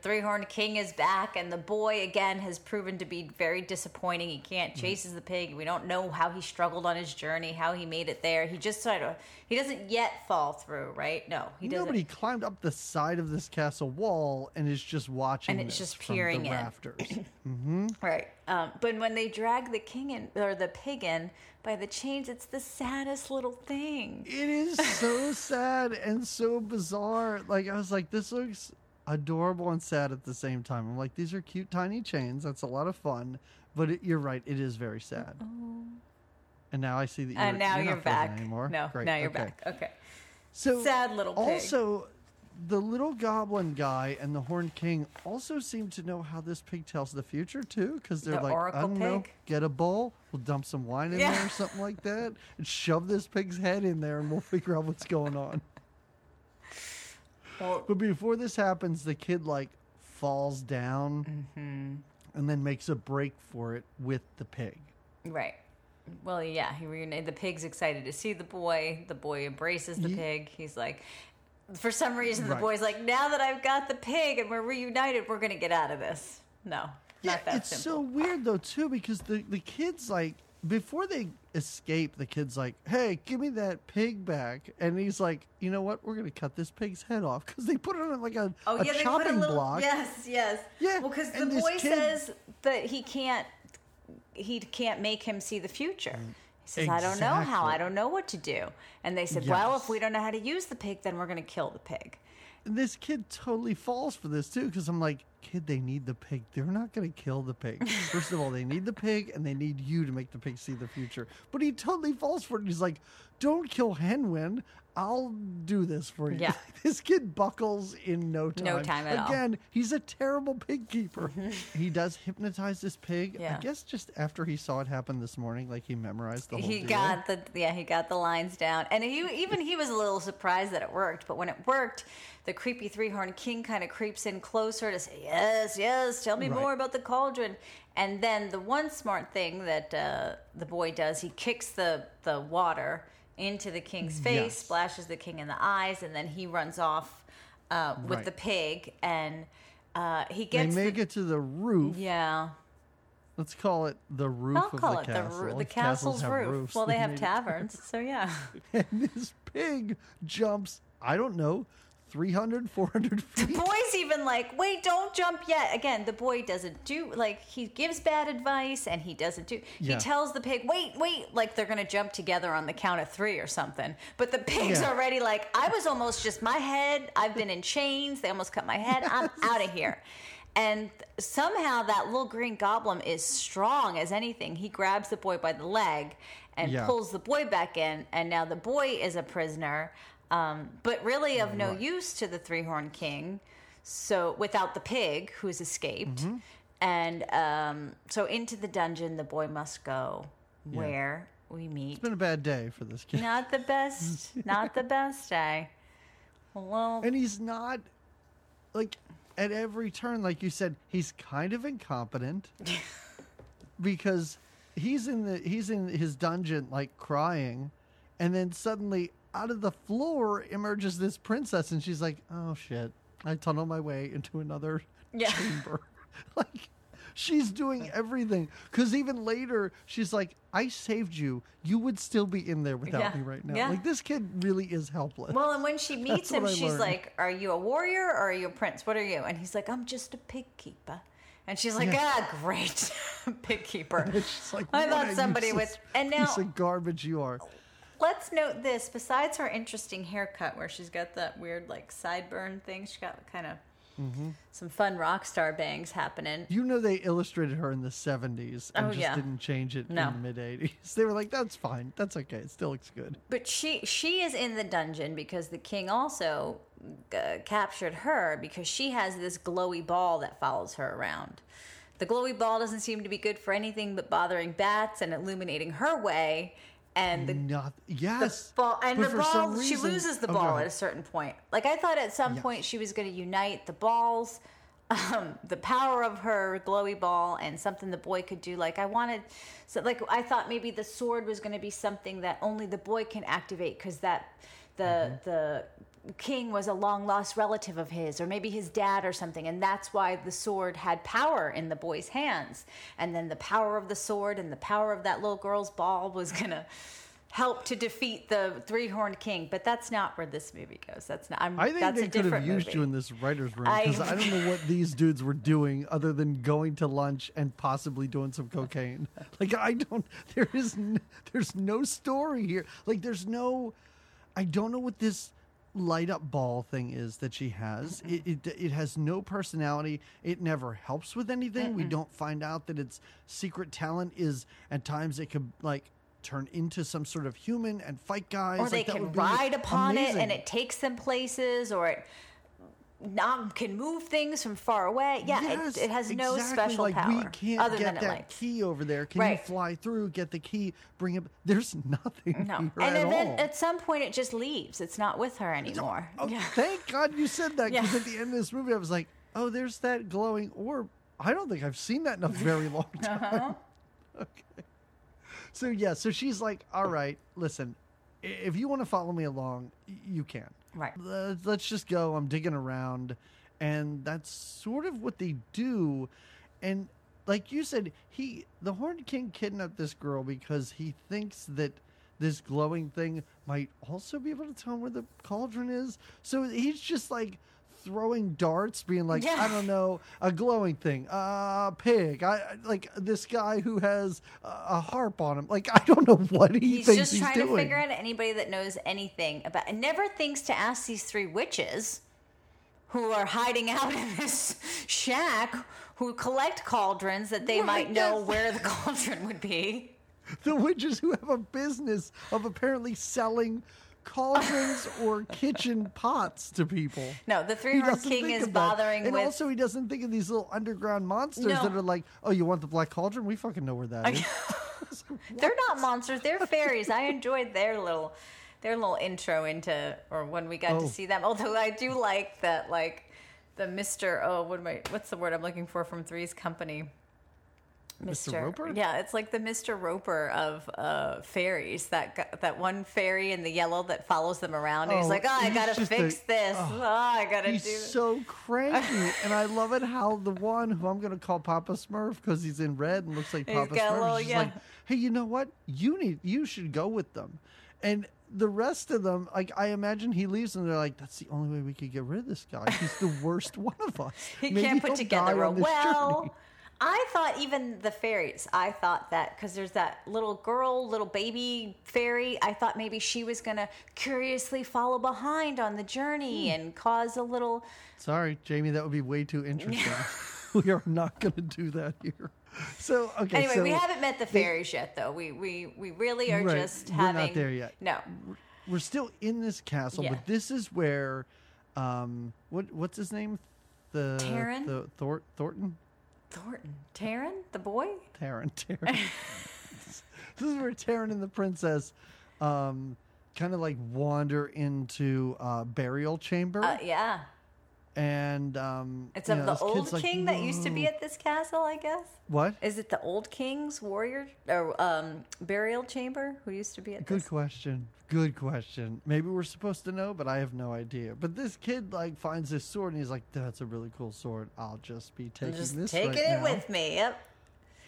three-horned king is back, and the boy again has proven to be very disappointing. He can't chases the pig. We don't know how he struggled on his journey, how he made it there. He just sort of he doesn't yet fall through, right? No, he doesn't. Nobody climbed up the side of this castle wall and is just watching. And it's just peering in rafters. Mm-hmm. Right. But when they drag the king in, or the pig in, by the chains, it's the saddest little thing. It is so sad and so bizarre. Like I was like, this looks adorable and sad at the same time. I'm like, these are cute tiny chains. That's a lot of fun. But you're right. It is very sad. Uh-oh. And now I see that you're not back anymore. No, great. Now you're back. Okay. So sad little pig. Also, The little goblin guy and the Horned King also seem to know how this pig tells the future, too, because they're like, I don't know, get a bowl, we'll dump some wine in there or something like that, and shove this pig's head in there, and we'll figure out what's going on. But before this happens, the kid, like, falls down and then makes a break for it with the pig. Right. Well, yeah, the pig's excited to see the boy. The boy embraces the pig. He's like... For some reason, the boy's like, now that I've got the pig and we're reunited, we're going to get out of this. No, not that simple. It's so weird, though, too, because the kid's like, before they escape, the kid's like, hey, give me that pig back. And he's like, you know what? We're going to cut this pig's head off because they put it on like a chopping block. Yes, yes. Yeah, well, because the boy says that he can't make him see the future. He says, exactly. I don't know how. I don't know what to do. And they said, well, if we don't know how to use the pig, then we're going to kill the pig. And this kid totally falls for this, too, because I'm like, kid, they need the pig. They're not going to kill the pig. First of all, they need the pig, and they need you to make the pig see the future. But he totally falls for it. He's like, don't kill Hen Wen. I'll do this for you. Yeah. This kid buckles in no time. No time at all. Again, he's a terrible pig keeper. He does hypnotize this pig. Yeah. I guess just after he saw it happen this morning, like he memorized the whole deal. He got the lines down. And he was a little surprised that it worked. But when it worked, the creepy three-horned king kind of creeps in closer to say, yes, tell me more about the cauldron. And then the one smart thing that the boy does, he kicks the water into the king's face, splashes the king in the eyes, and then he runs off with the pig, and he gets... They make it to the roof. Yeah. Let's call it the roof of the castle. The castle's roof. Well, they have taverns, so yeah. And this pig jumps, I don't know, 300, 400 feet. The boy's even like, wait, don't jump yet. Again, the boy doesn't do, like, he gives bad advice and he doesn't do. Yeah. He tells the pig, wait, like they're going to jump together on the count of three or something. But the pig's already like, I was almost just my head. I've been in chains. They almost cut my head. I'm out of here. And somehow that little green goblin is strong as anything. He grabs the boy by the leg and pulls the boy back in. And now the boy is a prisoner. But really of no use to the three-horned king, so without the pig who's escaped, and so into the dungeon the boy must go, where we meet. It's been a bad day for this kid. Not the best day. Well, and he's not like at every turn, like you said, he's kind of incompetent because he's in his dungeon like crying, and then suddenly. Out of the floor emerges this princess, and she's like, oh, shit. I tunnel my way into another chamber. Like, she's doing everything. Because even later, she's like, I saved you. You would still be in there without me right now. Yeah. Like, this kid really is helpless. Well, and when she meets him, she's like, are you a warrior or are you a prince? What are you? And he's like, I'm just a pig keeper. And she's like, great. Pig keeper. She's like, I thought somebody was... And now... Piece of garbage you are. Let's note this. Besides her interesting haircut where she's got that weird like sideburn thing, she got kind of some fun rock star bangs happening. You know they illustrated her in the 70s and didn't change it in the mid-80s. They were like, that's fine. That's okay. It still looks good. But she is in the dungeon because the king also captured her because she has this glowy ball that follows her around. The glowy ball doesn't seem to be good for anything but bothering bats and illuminating her way. And she loses the ball at a certain point. Like I thought at some point she was going to unite the balls, the power of her glowy ball, and something the boy could do. Like I thought maybe the sword was going to be something that only the boy can activate because the king was a long lost relative of his, or maybe his dad or something, and that's why the sword had power in the boy's hands. And then the power of the sword and the power of that little girl's ball was gonna help to defeat the three-horned king. But that's not where this movie goes. That's not. I think they could have used you in this writer's room because I don't know what these dudes were doing other than going to lunch and possibly doing some cocaine. Like I don't. There's no story here. Like there's no. I don't know what this light up ball thing is that she has. It has no personality. It never helps with anything. We don't find out that its secret talent is at times it could like turn into some sort of human and fight guys. Or they can ride upon it and it takes them places or it can move things from far away. Yeah, yes, it has no special power. We can't other get than that key over there. Can you fly through, get the key, bring it? There's nothing here and at then all. At some point it just leaves. It's not with her anymore. Oh, yeah. Thank God you said that, because at the end of this movie I was like, oh, there's that glowing orb. I don't think I've seen that in a very long time. Okay. So she's like, all right, listen, if you want to follow me along, you can. Right. Let's just go. I'm digging around. And that's sort of what they do. And like you said, the Horned King kidnapped this girl because he thinks that this glowing thing might also be able to tell him where the cauldron is. So he's just like throwing darts, being like, I don't know, a glowing thing, pig, I like this guy who has a harp on him, like I don't know what he's thinks just trying to figure out. Anybody that knows anything about and never thinks to ask these three witches who are hiding out in this shack, who collect cauldrons, that they might know where the cauldron would be. The witches who have a business of apparently selling cauldrons or kitchen pots to people. No, the Three Horned King is bothering and with... And also he doesn't think of these little underground monsters that are like, oh, you want the Black Cauldron? We fucking know where that is. They're not monsters. They're fairies. I enjoyed their little intro into, or when we got to see them. Although I do like that, like, the Mr. What's the word I'm looking for from Three's Company? Mr. Roper? Yeah, it's like the Mr. Roper of fairies. That one fairy in the yellow that follows them around. And he's like, I got to fix this. I got to do this. He's so crazy. And I love it how the one who I'm going to call Papa Smurf, because he's in red and looks like Papa Smurf, is like, hey, you know what? You should go with them. And the rest of them, like, I imagine he leaves and they're like, that's the only way we could get rid of this guy. He's the worst one of us. He can't put together real well. Journey. I thought even the fairies, I thought that, because there's that little baby fairy, I thought maybe she was going to curiously follow behind on the journey and cause a little... Sorry, Jamie, that would be way too interesting. We are not going to do that here. So, okay. Anyway, we haven't met the fairies yet, though. We really are just having... We're not there yet. No. We're still in this castle, but this is where... What's his name? Taran? Thornton? Thornton? Taran? The boy? Taran. This is where Taran and the princess kind of like wander into a burial chamber. Yeah. And... it's of the old king that used to be at this castle, I guess? What? Is it the old king's warrior or burial chamber who used to be at this? Good question. Maybe we're supposed to know, but I have no idea. But this kid like finds this sword and he's like, that's a really cool sword. I'll just be taking it with me. Yep.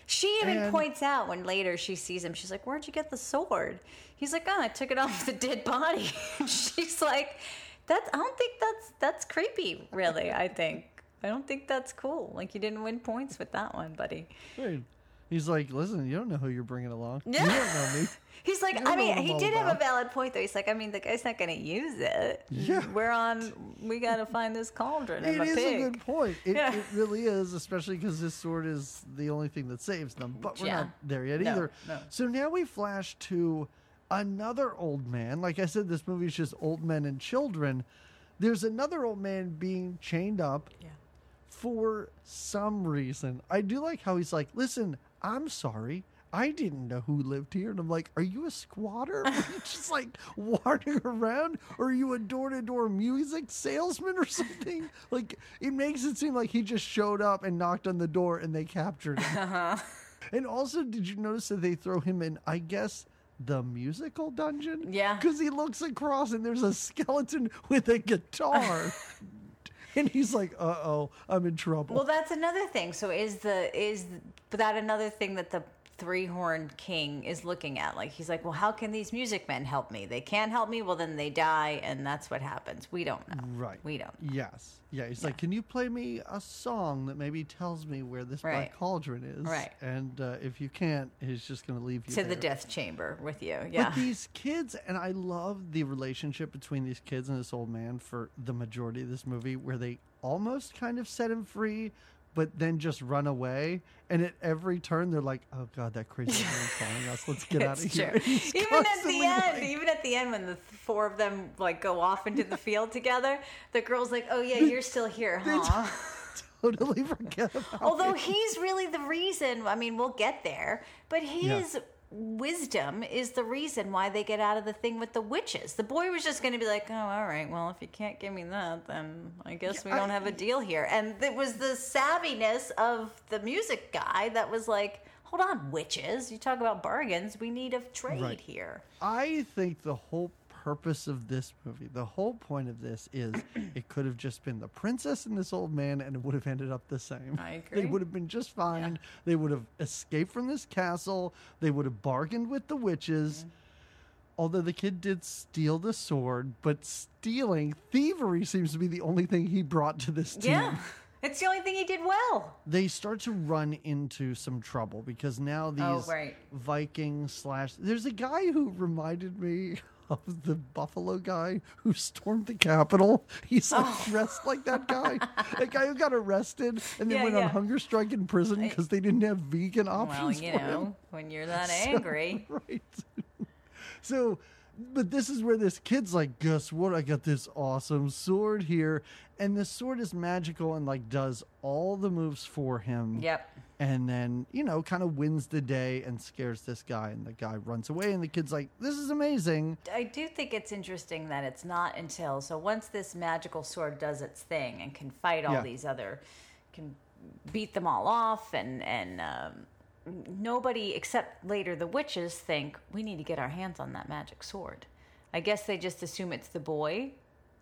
She even points out when later she sees him, she's like, where'd you get the sword? He's like, I took it off the dead body. She's like... I don't think that's creepy, really, I think. I don't think that's cool. Like, you didn't win points with that one, buddy. Right. He's like, listen, you don't know who you're bringing along. Yeah. You don't know me. He's like, I mean, he did have a valid point, though. He's like, I mean, the guy's not going to use it. Yeah. We got to find this cauldron and my pig. It is a good point. It really is, especially because this sword is the only thing that saves them. But we're not there yet either. No. So now we flash to... another old man. Like I said, this movie is just old men and children. There's another old man being chained up for some reason. I do like how he's like, listen, I'm sorry. I didn't know who lived here. And I'm like, are you a squatter? Are you just like wandering around? Or are you a door-to-door music salesman or something? Like, it makes it seem like he just showed up and knocked on the door and they captured him. Uh-huh. And also, did you notice that they throw him in, I guess... the musical dungeon? Yeah. Because he looks across and there's a skeleton with a guitar. And he's like, uh-oh, I'm in trouble. Well, that's another thing. So is that another thing that the three-horned king is looking at? Like, he's like, well, how can these music men help me? They can't help me. Well, then they die, and that's what happens. We don't know. Right. We don't know. Yes. Yeah, he's like, can you play me a song that maybe tells me where this Black Cauldron is? Right. And if you can't, he's just going to leave you to the death chamber with you. Yeah. But these kids, and I love the relationship between these kids and this old man for the majority of this movie, where they almost kind of set him free, but then just run away. And at every turn, they're like, oh, God, that crazy man's following us. Let's get out of here. Even at the end, when the four of them like go off into the field together, the girl's like, oh, yeah, you're still here, huh? Totally forget about Although he's really the reason. I mean, we'll get there. But his wisdom is the reason why they get out of the thing with the witches. The boy was just going to be like, oh, all right, well, if you can't give me that, then I guess we don't have a deal here. And it was the savviness of the music guy that was like, hold on, witches. You talk about bargains. We need a trade here. I think the whole purpose of this movie, the whole point of this is it could have just been the princess and this old man and it would have ended up the same. I agree. They would have been just fine. Yeah. They would have escaped from this castle. They would have bargained with the witches. Mm-hmm. Although the kid did steal the sword, but thievery seems to be the only thing he brought to this team. Yeah. It's the only thing he did well. They start to run into some trouble because now these Vikings there's a guy who reminded me of the buffalo guy who stormed the Capitol. He's like dressed like that guy. That guy who got arrested and then went on hunger strike in prison because they didn't have vegan options. Well, you know, when you're that angry. Right. So... But this is where this kid's like, guess what? I got this awesome sword here. And this sword is magical and like does all the moves for him. Yep. And then, you know, kind of wins the day and scares this guy. And the guy runs away and the kid's like, this is amazing. I do think it's interesting that it's not until. So once this magical sword does its thing and can fight all these other, can beat them all off and nobody except later the witches think we need to get our hands on that magic sword. I guess they just assume it's the boy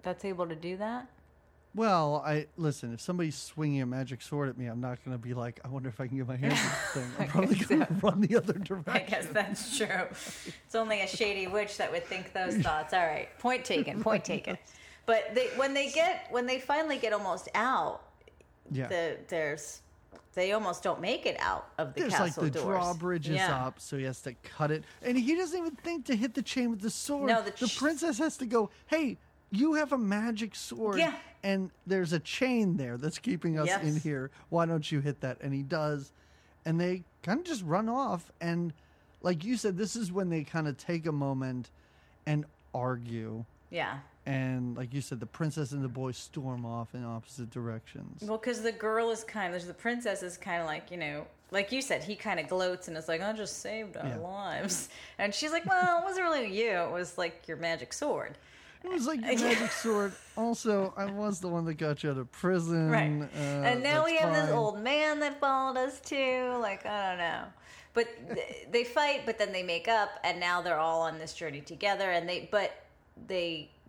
that's able to do that. Well, listen, if somebody's swinging a magic sword at me, I'm not going to be like, I wonder if I can get my hands on this thing. I'm probably going to run the other direction. I guess that's true. It's only a shady witch that would think those thoughts. All right. Point taken. But when they finally get almost out, there's... They almost don't make it out of the castle doors. There's like the drawbridge is up, so he has to cut it. And he doesn't even think to hit the chain with the sword. No, the princess has to go, hey, you have a magic sword, and there's a chain there that's keeping us in here. Why don't you hit that? And he does. And they kind of just run off. And like you said, this is when they kind of take a moment and argue. Yeah. And like you said, the princess and the boy storm off in opposite directions. Well, because the princess is kind of like, you know, like you said, he kind of gloats and is like, I just saved our lives. And she's like, well, it wasn't really you. It was like your magic sword. It was like your magic sword. Also, I was the one that got you out of prison. Right. And now we have this old man that followed us too. Like, I don't know. But they fight, but then they make up. And now they're all on this journey together. And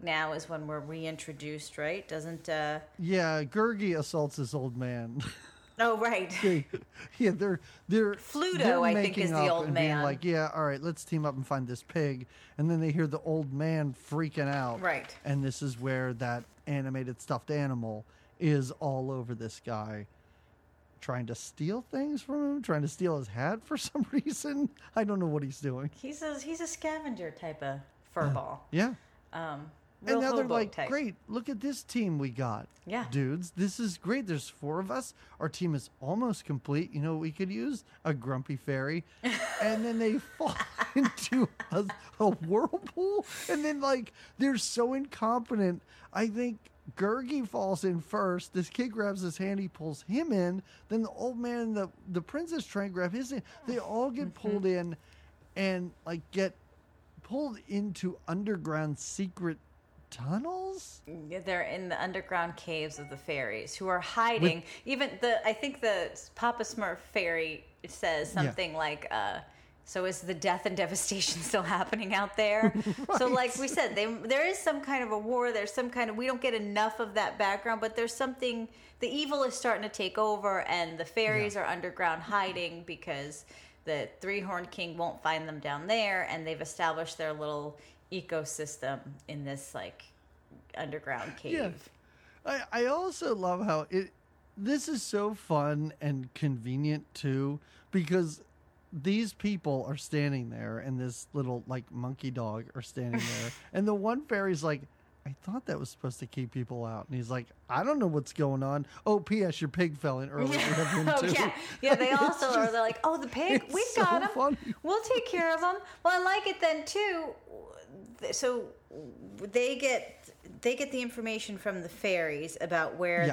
now is when we're reintroduced, right? Doesn't Gurgi assaults this old man. Oh, right. They're Fluto, they're I think, is the old man. Being like, yeah, all right, let's team up and find this pig. And then they hear the old man freaking out. Right. And this is where that animated stuffed animal is all over this guy. Trying to steal things from him, trying to steal his hat for some reason. I don't know what he's doing. He's a scavenger type of furball. Yeah. And now they're like, great, look at this team we got. Yeah. Dudes, this is great. There's four of us. Our team is almost complete. You know what we could use? A grumpy fairy. And then they fall into a whirlpool. And then, like, they're so incompetent. I think Gurgi falls in first. This kid grabs his hand. He pulls him in. Then the old man and the princess try and grab his hand. They all get pulled in and, like, get pulled into underground secret tunnels. They're in the underground caves of the fairies who are hiding. I think the Papa Smurf fairy says something like, so is the death and devastation still happening out there? Right. So like we said, there is some kind of a war. There's some kind of, we don't get enough of that background, but there's something, the evil is starting to take over and the fairies are underground hiding because the three-horned king won't find them down there, and they've established their little ecosystem in this, like, underground cave. Yeah. I also love how this is so fun and convenient, too, because these people are standing there, and this little, like, monkey dog are standing there, and the one fairy's like, I thought that was supposed to keep people out. And he's like, I don't know what's going on. Oh, P.S. your pig fell in earlier. Yeah. Oh, yeah. Yeah, they also are just, they're like, oh, the pig, we got him. Funny. We'll take care of him. Well, I like it then, too. So they get the information from the fairies about where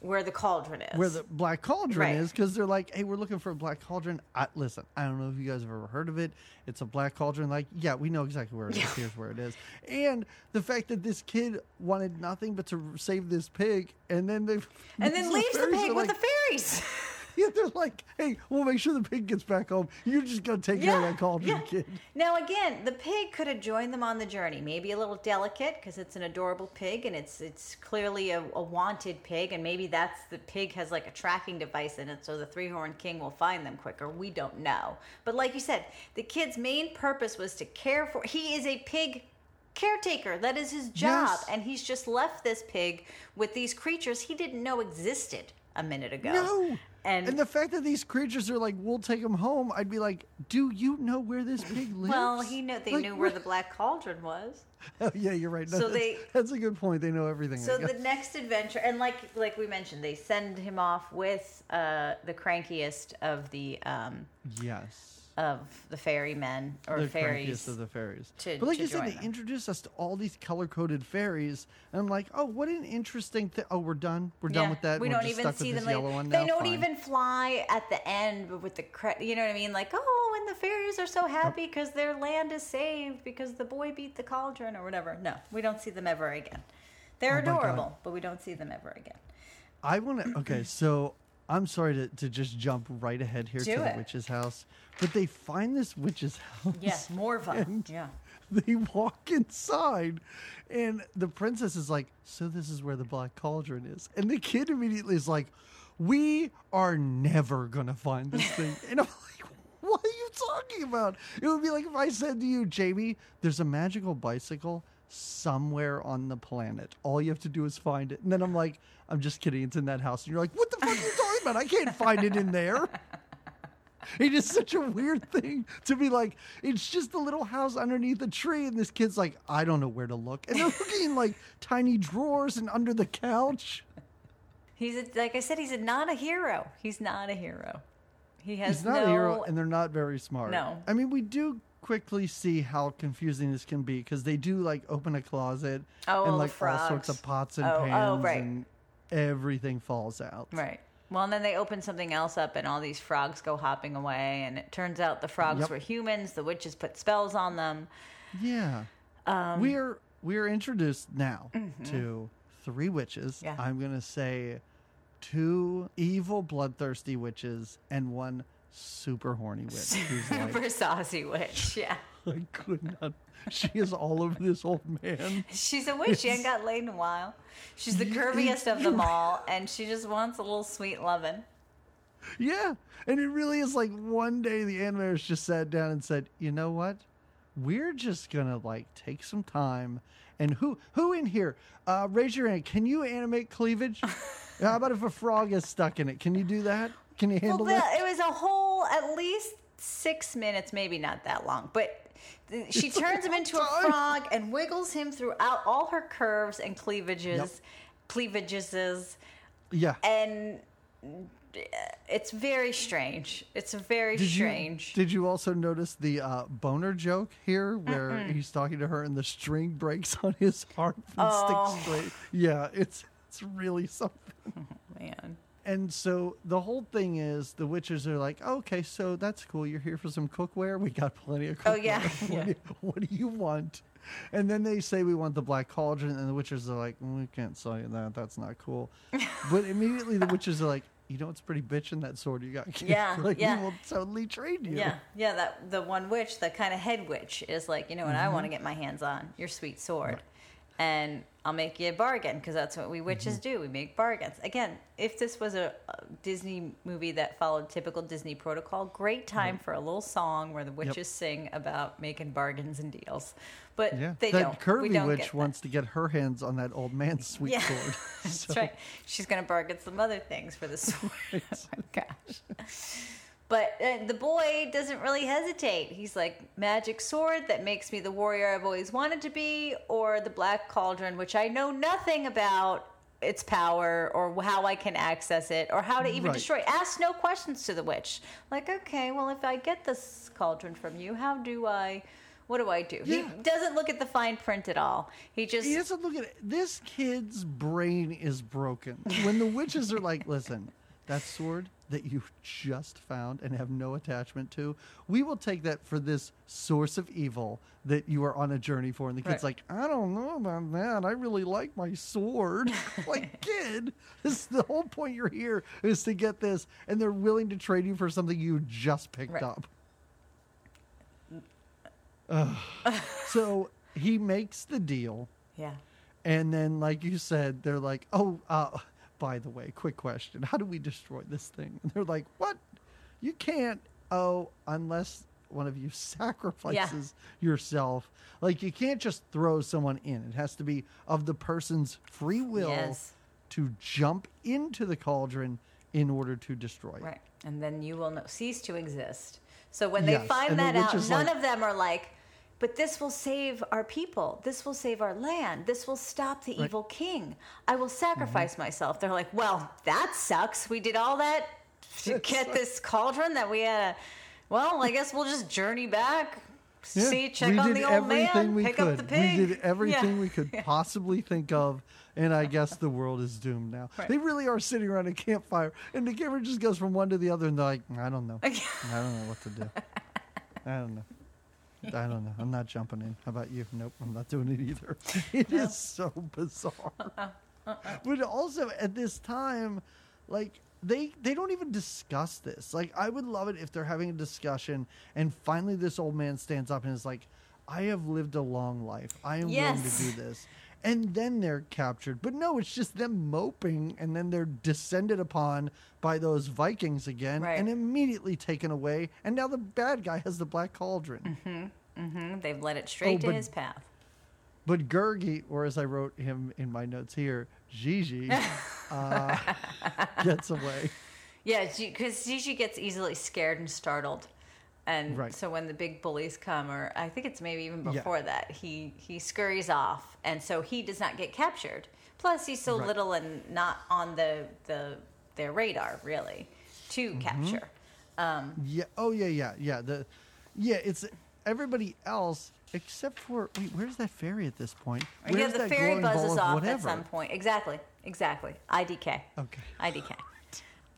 where the cauldron is. Where the black cauldron is, because they're like, hey, we're looking for a black cauldron. Listen, I don't know if you guys have ever heard of it. It's a black cauldron. Like, yeah, we know exactly where it is. Here's where it is. And the fact that this kid wanted nothing but to save this pig, and then leaves the pig with the fairies. Yeah, they're like, hey, we'll make sure the pig gets back home. You just got to take care of that cauldron, kid. Now, again, the pig could have joined them on the journey. Maybe a little delicate because it's an adorable pig and it's clearly a wanted pig. And maybe that's the pig has like a tracking device in it so the three-horned king will find them quicker. We don't know. But like you said, the kid's main purpose was to care for... He is a pig caretaker. That is his job. Yes. And he's just left this pig with these creatures he didn't know existed a minute ago. No! And the fact that these creatures are like, we'll take him home, I'd be like, do you know where this pig lives? Well, they knew where the Black Cauldron was. Oh, yeah, you're right. No, so that's a good point. They know everything. So the next adventure, and like we mentioned, they send him off with the crankiest of the of the ferrymen or the fairies. The crankiest of the fairies. But like you said, they introduced us to all these color-coded fairies, and I'm like, oh, what an interesting thing. Oh, we're done. We're done with that. We don't even see them. They don't even fly at the end with the, you know what I mean? Like, oh, and the fairies are so happy because their land is saved because the boy beat the cauldron or whatever. No, we don't see them ever again. They're adorable, but we don't see them ever again. I want to, so... I'm sorry to just jump right ahead here to the witch's house. But they find this witch's house. Yes, Morva. Yeah. They walk inside, and the princess is like, so this is where the Black Cauldron is. And the kid immediately is like, we are never going to find this thing. And I'm like, what are you talking about? It would be like if I said to you, Jamie, there's a magical bicycle somewhere on the planet. All you have to do is find it. And then I'm like, I'm just kidding. It's in that house. And you're like, what the fuck are you talking about? I can't find it in there. It is such a weird thing to be like, it's just a little house underneath a tree. And this kid's like, I don't know where to look. And they're looking in like tiny drawers and under the couch. Like I said, he's not a hero. He's not a hero, and they're not very smart. No. I mean, we do quickly see how confusing this can be because they do like open a closet and like all sorts of pots and pans and everything falls out. Right. Well, and then they open something else up and all these frogs go hopping away, and it turns out the frogs were humans. The witches put spells on them. Yeah. We're introduced now to three witches. Yeah. I'm going to say two evil, bloodthirsty witches and one super horny witch. Super saucy witch, yeah. I could not. She is all over this old man. She's a witch. She hasn't got laid in a while. She's the curviest of them all, and she just wants a little sweet loving. Yeah, and it really is like one day the animators just sat down and said, you know what? We're just going to like take some time. And who in here? Raise your hand. Can you animate cleavage? How about if a frog is stuck in it? Can you do that? Can you handle that? It was a whole, at least 6 minutes, maybe not that long. But she turns him into a frog and wiggles him throughout all her curves and cleavages. Yeah. And it's very strange. Did you also notice the boner joke here where he's talking to her and the string breaks on his arm and sticks straight? Yeah, it's really something. Oh, man. And so the whole thing is the witches are like, oh, okay, so that's cool. You're here for some cookware. We got plenty of cookware. Oh, yeah. What do you want? And then they say we want the Black Cauldron. And the witches are like, we can't sell you that. That's not cool. But immediately the witches are like, you know, it's pretty bitching that sword you got. Yeah, like, yeah. We will totally trade you. Yeah, yeah. That the one witch, the kind of head witch, is like, you know what? I want to get my hands on your sweet sword. Right. And I'll make you a bargain, because that's what we witches do. We make bargains. Again, if this was a Disney movie that followed typical Disney protocol, great time for a little song where the witches sing about making bargains and deals. But they that don't. Curvy we don't witch wants to get her hands on that old man's sweet sword. That's right. She's going to bargain some other things for the sword. Right. Oh, my gosh. But the boy doesn't really hesitate. He's like, magic sword that makes me the warrior I've always wanted to be, or the Black Cauldron, which I know nothing about its power or how I can access it or how to even destroy. Ask no questions to the witch. Like, okay, well, if I get this cauldron from you, how do I... What do I do? Yeah. He doesn't look at the fine print at all. He doesn't look at it. This kid's brain is broken. When the witches are like, listen, that sword that you just found and have no attachment to, we will take that for this source of evil that you are on a journey for. And the kid's like, I don't know about that. I really like my sword. Like, kid, this, the whole point you're here is to get this. And they're willing to trade you for something you just picked up. So he makes the deal. Yeah. And then, like you said, they're like, oh, by the way, quick question. How do we destroy this thing? And they're like, what? You can't. Oh, unless one of you sacrifices yourself. Like, you can't just throw someone in. It has to be of the person's free will to jump into the cauldron in order to destroy it. Right. And then you will cease to exist. So when they find that out, none of them are like, but this will save our people. This will save our land. This will stop the evil king. I will sacrifice myself. They're like, well, that sucks. We did all that to get this cauldron that we had. Well, I guess we'll just journey back, check on the old man, pick up the pig. We did everything we could possibly think of, and I guess the world is doomed now. Right. They really are sitting around a campfire, and the camera just goes from one to the other, and they're like, I don't know. I don't know what to do. I don't know. I'm not jumping in. How about you? Nope, I'm not doing it either. It is so bizarre. But also at this time, like they don't even discuss this. Like, I would love it if they're having a discussion and finally this old man stands up and is like, I have lived a long life. I am willing to do this. And then they're captured. But no, it's just them moping, and then they're descended upon by those Vikings again and immediately taken away. And now the bad guy has the Black Cauldron. They've led it straight to his path. But Gurgi, or as I wrote him in my notes here, Gigi, gets away. Yeah, because Gigi gets easily scared and startled. And so when the big bullies come, or I think it's maybe even before that, he scurries off. And so he does not get captured. Plus, he's so little and not on their radar, really, to capture. It's everybody else except for... Wait, where's that fairy at this point? Where's the fairy buzzes off at some point. Exactly. IDK. Okay. IDK.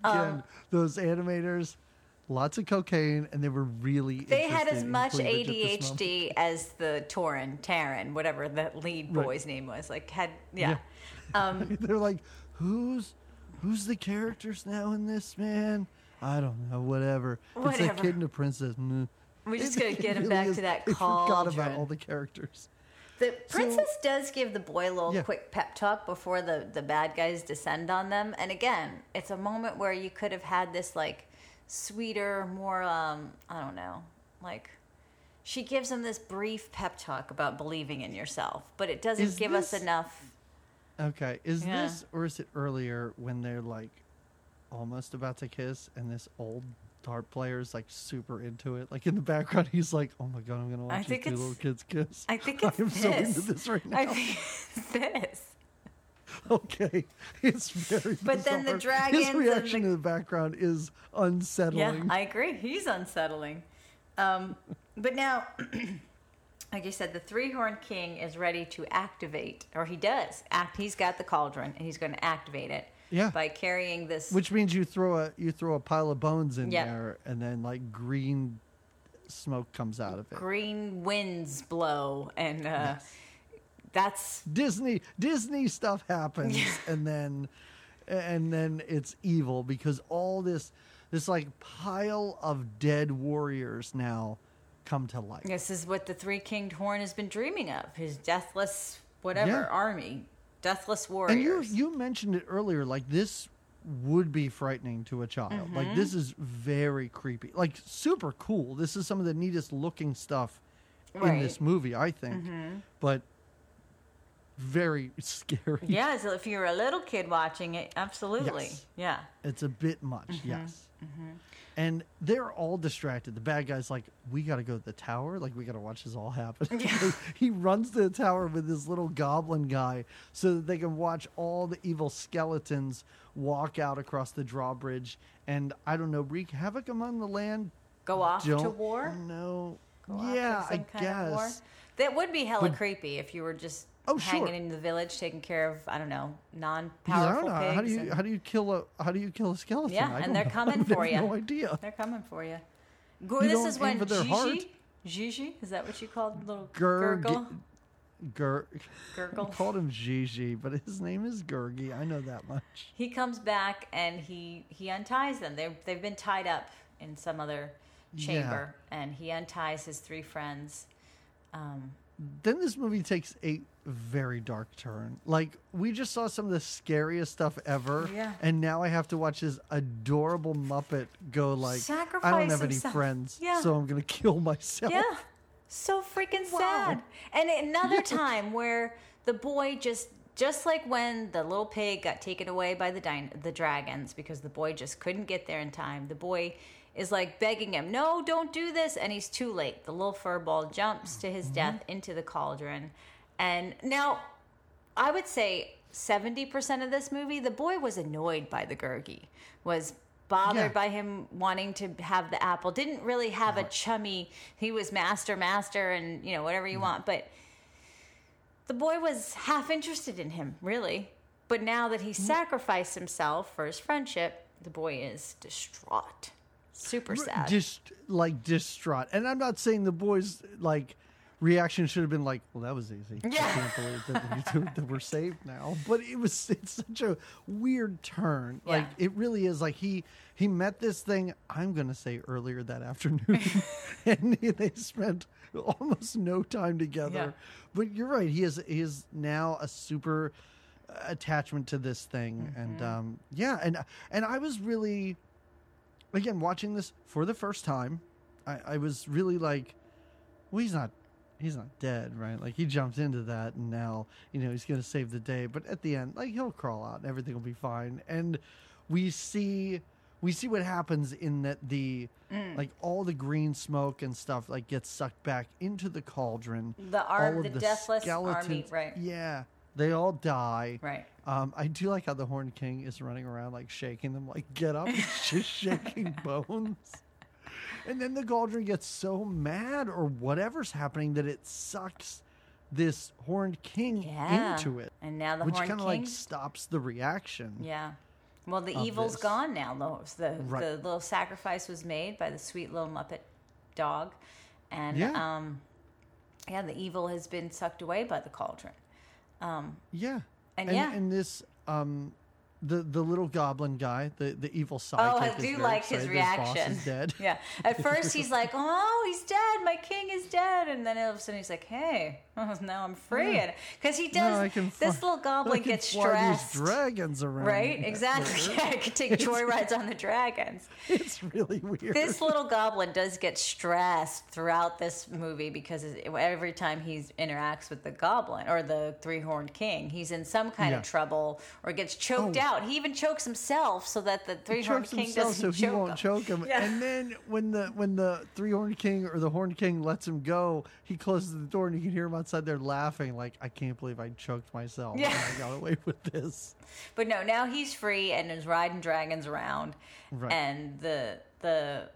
Again, those animators... Lots of cocaine, and they were really interested. They had as much ADHD as the Taran, whatever the lead boy's name was. Like, they're like, who's the characters now in this, man? I don't know, whatever. It's like Kid and the Princess. We're just going to get him back to that cauldron. I forgot about all the characters. The princess does give the boy a little quick pep talk before the bad guys descend on them. And again, it's a moment where you could have had this, like, sweeter, more, I don't know, like, she gives him this brief pep talk about believing in yourself, but it doesn't give us enough. Okay, this, or is it earlier when they're, like, almost about to kiss, and this old harp player's, like, super into it? Like, in the background, he's like, oh my God, I'm going to watch these two little kids kiss. I think it's this. I'm so into this right now. I think it's this. Okay, it's very bizarre. But then the dragon. His reaction in the background is unsettling. Yeah, I agree. He's unsettling. But now, like you said, the three-horned king is ready to activate, or he does. He's got the cauldron, and he's going to activate it. Yeah. By carrying this, which means you throw a pile of bones in there, and then like green smoke comes out of it. Green winds blow, and. That's Disney stuff happens, and then it's evil because all this like pile of dead warriors now come to life. This is what the three-kinged horn has been dreaming of, his deathless army, deathless warriors. And you mentioned it earlier, like this would be frightening to a child. Mm-hmm. Like this is very creepy, like super cool. This is some of the neatest looking stuff in this movie, I think, but. Very scary. Yeah, so if you're a little kid watching it, absolutely. Yes. Yeah. It's a bit much, yes. Mm-hmm. And they're all distracted. The bad guy's like, we got to go to the tower. Like, we got to watch this all happen. Yeah. He runs to the tower with this little goblin guy so that they can watch all the evil skeletons walk out across the drawbridge and, I don't know, wreak havoc among the land. Go off to war? No. Yeah, I guess. That would be hella creepy if you were just hanging in the village, taking care of, I don't know, non-powerful pigs. How do you kill a skeleton? Yeah, and they're coming for you. I have no idea. They're coming for you. This is when Gigi, is that what you called little Gurgle? Gurgle. I called him Gigi, but his name is Gurgi. I know that much. He comes back and he unties them. They've been tied up in some other chamber, and he unties his three friends. Then this movie takes a very dark turn. Like, we just saw some of the scariest stuff ever, and now I have to watch this adorable Muppet go like, sacrifice I don't have himself. Any friends, so I'm going to kill myself. Yeah, so freaking sad. And another time where the boy just like when the little pig got taken away by the dragons because the boy just couldn't get there in time, the boy is like begging him, no, don't do this, and he's too late. The little furball jumps to his death into the cauldron. And now, I would say 70% of this movie, the boy was annoyed by the Gurgi, was bothered by him wanting to have the apple, didn't really have a chummy, he was master, and you know, whatever you want, but the boy was half interested in him, really. But now that he sacrificed himself for his friendship, the boy is distraught. Super sad. Just like distraught. And I'm not saying the boy's like reaction should have been like, well, that was easy. Yeah. I can't believe that we're saved now. But it's such a weird turn. Yeah. Like, it really is. Like, he met this thing, I'm going to say earlier that afternoon, and they spent almost no time together. Yeah. But you're right. He is now a super attachment to this thing. Mm-hmm. And and I was really, again, watching this for the first time, I was really like, well, he's not dead, right? Like, he jumped into that, and now, you know, he's going to save the day. But at the end, like, he'll crawl out, and everything will be fine. And we see what happens in that like, all the green smoke and stuff, like, gets sucked back into the cauldron. The deathless skeletons, army, right? Yeah. They all die. Right. I do like how the Horned King is running around, like, shaking them, like, get up. It's just shaking bones. And then the cauldron gets so mad or whatever's happening that it sucks this Horned King into it. And now the Horned King, which kind of, like, stops the reaction. Yeah. Well, the evil's gone now. The little sacrifice was made by the sweet little Muppet dog. And, the evil has been sucked away by the cauldron. And this the little goblin guy, the evil sidekick. Oh, I do like his reaction. His boss is dead. Yeah, at first he's like, "Oh, he's dead. My king is dead," and then all of a sudden he's like, "Hey, now I'm free," because he does. No, this little goblin gets stressed. These dragons around, right? Exactly. Yeah, I could take joyrides on the dragons. It's really weird. This little goblin does get stressed throughout this movie because every time he interacts with the goblin or the three horned king, he's in some kind of trouble or gets choked out. He even chokes himself so that the three-horned king doesn't choke him. He won't choke him. Yeah. And then when the three-horned king or the horned king lets him go, he closes the door and you can hear him outside there laughing like, I can't believe I choked myself. Yeah. And I got away with this. But no, now he's free and is riding dragons around. Right. And the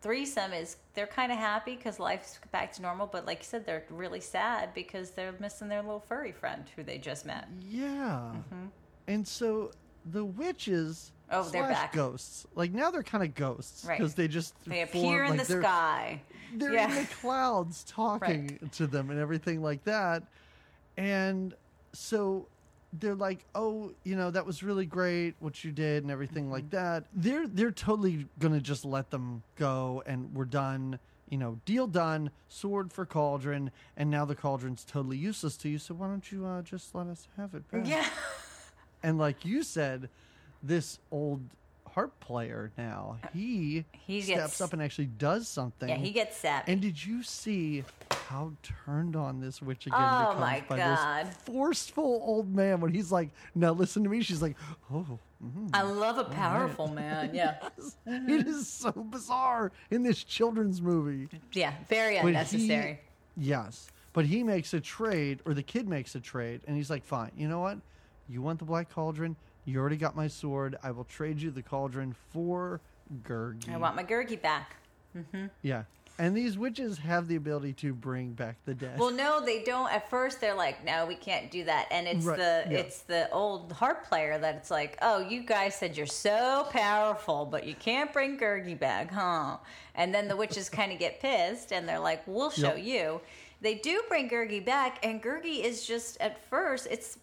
threesome is, they're kind of happy because life's back to normal, but like you said, they're really sad because they're missing their little furry friend who they just met. Yeah. Mm-hmm. And so the witches they're back. Ghosts. Like, now they're kind of ghosts. Right. Because they appear in like the sky. They're in the clouds talking to them and everything like that. And so they're like, oh, you know, that was really great what you did and everything like that. They're totally going to just let them go and we're done. You know, deal done, sword for cauldron. And now the cauldron's totally useless to you. So why don't you just let us have it back? Yeah. And like you said, this old harp player now, he steps up and actually does something. Yeah, he gets sappy. And did you see how turned on this witch again becomes by this forceful old man when he's like, now listen to me. She's like, oh. I love a powerful man. Yeah. It is so bizarre in this children's movie. Yeah, very unnecessary. Yes. But he makes a trade, or the kid makes a trade, and he's like, fine, you know what? You want the Black Cauldron? You already got my sword. I will trade you the cauldron for Gurgi. I want my Gurgi back. Mm-hmm. Yeah. And these witches have the ability to bring back the dead. Well, no, they don't. At first, they're like, no, we can't do that. And it's it's the old harp player that it's like, oh, you guys said you're so powerful, but you can't bring Gurgi back, huh? And then the witches kind of get pissed, and they're like, we'll show you. They do bring Gurgi back, and Gurgi is just, at first, it's...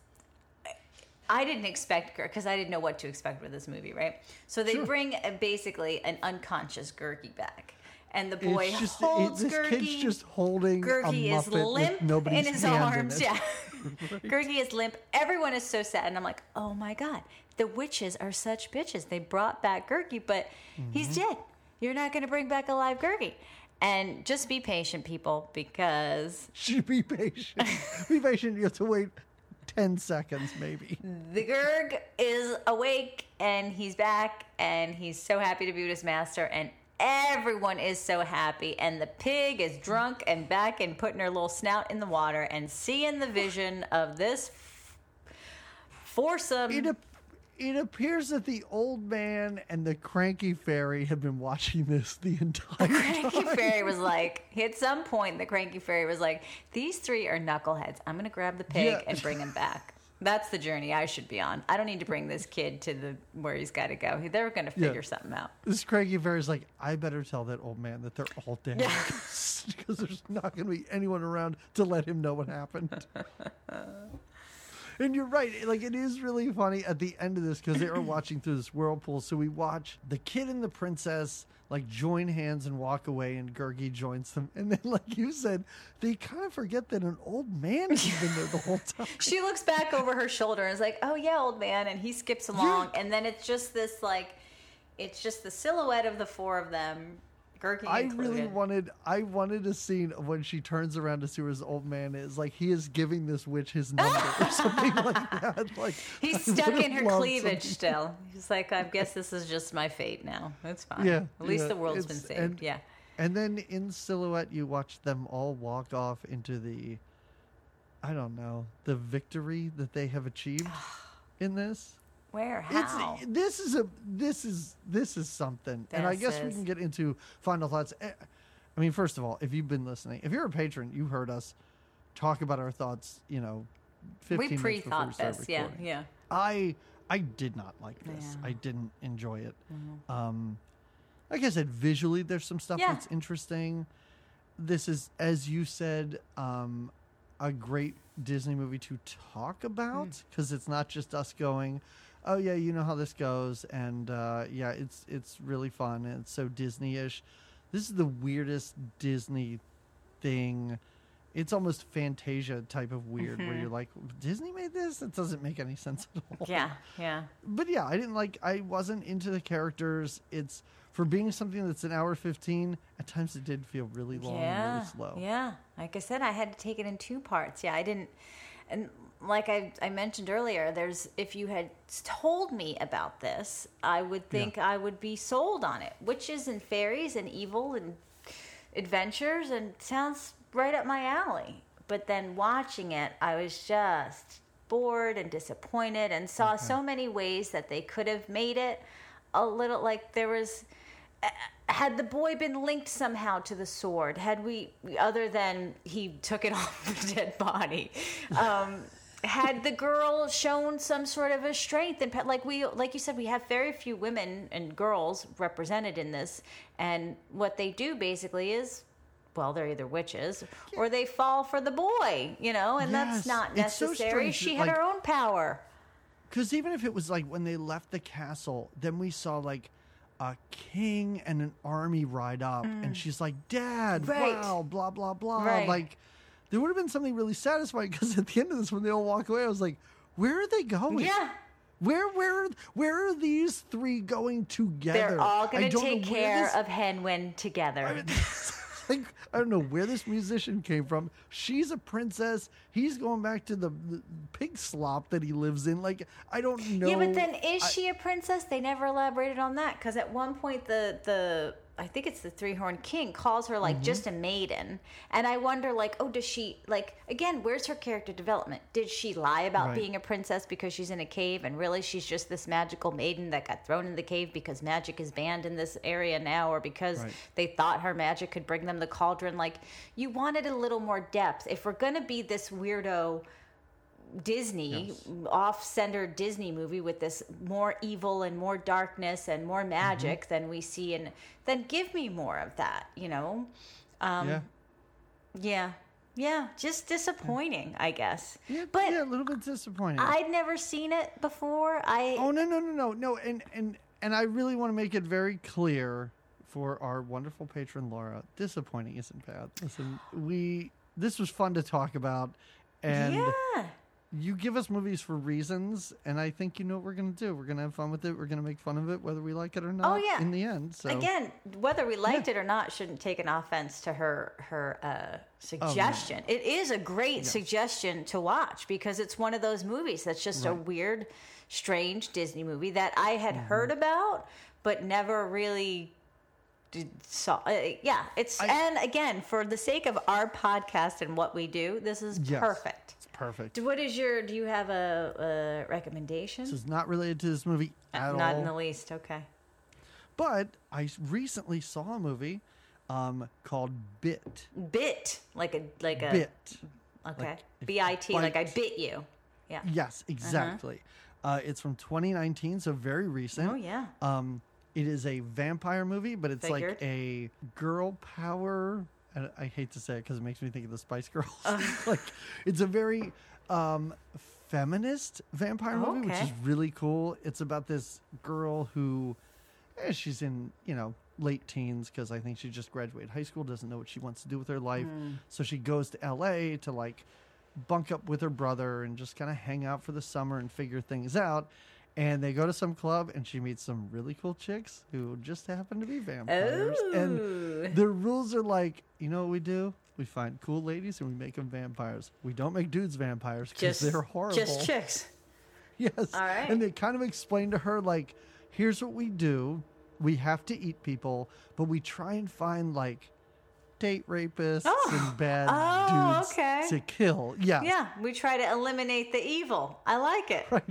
I didn't expect Gurgi, because I didn't know what to expect with this movie, right? So they bring basically an unconscious Gurgi back. And the boy holds Gurgi. This kid's just holding Gurgi a Muppet with in his arms. Yeah. Right. Gurgi is limp. Everyone is so sad. And I'm like, oh my God, the witches are such bitches. They brought back Gurgi, but he's dead. You're not going to bring back a live Gurgi. And just be patient, people, because... Be patient. Be patient. You have to wait 10 seconds, maybe. The Gurg is awake, and he's back, and he's so happy to be with his master, and everyone is so happy, and the pig is drunk and back and putting her little snout in the water and seeing the vision of this foursome... It appears that the old man and the cranky fairy have been watching this the entire time. The cranky fairy was like, at some point, the cranky fairy was like, these three are knuckleheads. I'm going to grab the pig and bring him back. That's the journey I should be on. I don't need to bring this kid to where he's got to go. They're going to figure something out. This cranky fairy's like, I better tell that old man that they're all dead. Because there's not going to be anyone around to let him know what happened. And you're right. Like, it is really funny at the end of this because they are watching through this whirlpool. So we watch the kid and the princess, like, join hands and walk away, and Gurgi joins them. And then, like you said, they kind of forget that an old man has been there the whole time. She looks back over her shoulder and is like, oh, yeah, old man. And he skips along. Yeah. And then it's just this, like, it's just the silhouette of the four of them. I wanted a scene of when she turns around to see where his old man is. Like, he is giving this witch his number or something like that. Like, he's stuck in her cleavage still. He's like, I guess this is just my fate now. That's fine. Yeah, at least the world's been saved. And then in silhouette, you watch them all walk off into the, I don't know, the victory that they have achieved in this. Where? How? This is something. This and I guess we can get into final thoughts. I mean, first of all, if you've been listening, if you're a patron, you heard us talk about our thoughts, 15 minutes before we started recording. Yeah. I did not like this. Yeah. I didn't enjoy it. Mm-hmm. Like I said, visually, there's some stuff that's interesting. This is, as you said, a great Disney movie to talk about because it's not just us going... oh, yeah, you know how this goes, and, it's really fun, and it's so Disney-ish. This is the weirdest Disney thing. It's almost Fantasia type of weird, where you're like, Disney made this? It doesn't make any sense at all. Yeah. But, yeah, I wasn't into the characters. It's, for being something that's an hour 15, at times it did feel really long and really slow. Yeah, like I said, I had to take it in two parts. Yeah, I didn't... And like I mentioned earlier, if you had told me about this, I would think I would be sold on it. Witches and fairies and evil and adventures, and sounds right up my alley. But then watching it, I was just bored and disappointed, and saw so many ways that they could have made it a little, like, there was... had the boy been linked somehow to the sword, had we, other than he took it off the dead body, had the girl shown some sort of a strength, and like you said, we have very few women and girls represented in this, and what they do basically is, well, they're either witches or they fall for the boy, and that's not necessary. She had her own power. Because even if it was like when they left the castle, then we saw like a king and an army ride up, and she's like, Dad, wow, blah, blah, blah. Right. Like, there would have been something really satisfying, because at the end of this, when they all walk away, I was like, where are they going? Yeah. Where are these three going together? They're all going to take care of Hen Wen together. I mean, like, I don't know where this musician came from. She's a princess. He's going back to the pig slop that he lives in. Like, I don't know. Yeah, but then is she a princess? They never elaborated on that, because at one point the I think it's the Three-Horned King calls her, like, mm-hmm. just a maiden. And I wonder, like, oh, does she, like, again, where's her character development? Did she lie about being a princess because she's in a cave and really she's just this magical maiden that got thrown in the cave because magic is banned in this area now, or because they thought her magic could bring them the cauldron? Like, you wanted a little more depth. If we're going to be this weirdo Disney, off-center Disney movie with this more evil and more darkness and more magic than we see, and then give me more of that, you know? Yeah, just disappointing, I guess. Yeah, but yeah, a little bit disappointing. I'd never seen it before. No, and I really want to make it very clear for our wonderful patron Laura, disappointing isn't bad. Listen, this was fun to talk about, and you give us movies for reasons, and I think you know what we're going to do. We're going to have fun with it. We're going to make fun of it, whether we like it or not, in the end. So again, whether we liked it or not shouldn't take an offense to her suggestion. Oh, yeah. It is a great suggestion to watch, because it's one of those movies that's just a weird, strange Disney movie that I had heard about but never really saw. And again, for the sake of our podcast and what we do, this is perfect. Perfect. Do you have a recommendation? This is not related to this movie at all. Not in the least, okay. But I recently saw a movie called Bit. Bit. Like a Bit. Okay. Like B-I-T, like I bit you. Yeah. Yes, exactly. It's from 2019, so very recent. Oh, yeah. It is a vampire movie, but it's like a girl power... I hate to say it because it makes me think of the Spice Girls. Like, it's a very feminist vampire movie, which is really cool. It's about this girl who she's in, late teens, because I think she just graduated high school, doesn't know what she wants to do with her life. So she goes to LA to like bunk up with her brother and just kind of hang out for the summer and figure things out. And they go to some club, and she meets some really cool chicks who just happen to be vampires. Oh. And their rules are like, you know what we do? We find cool ladies, and we make them vampires. We don't make dudes vampires because they're horrible. Just chicks. Yes. All right. And they kind of explain to her, like, here's what we do. We have to eat people, but we try and find, like, date rapists and bad dudes to kill. Yeah. Yeah, we try to eliminate the evil. I like it. Right.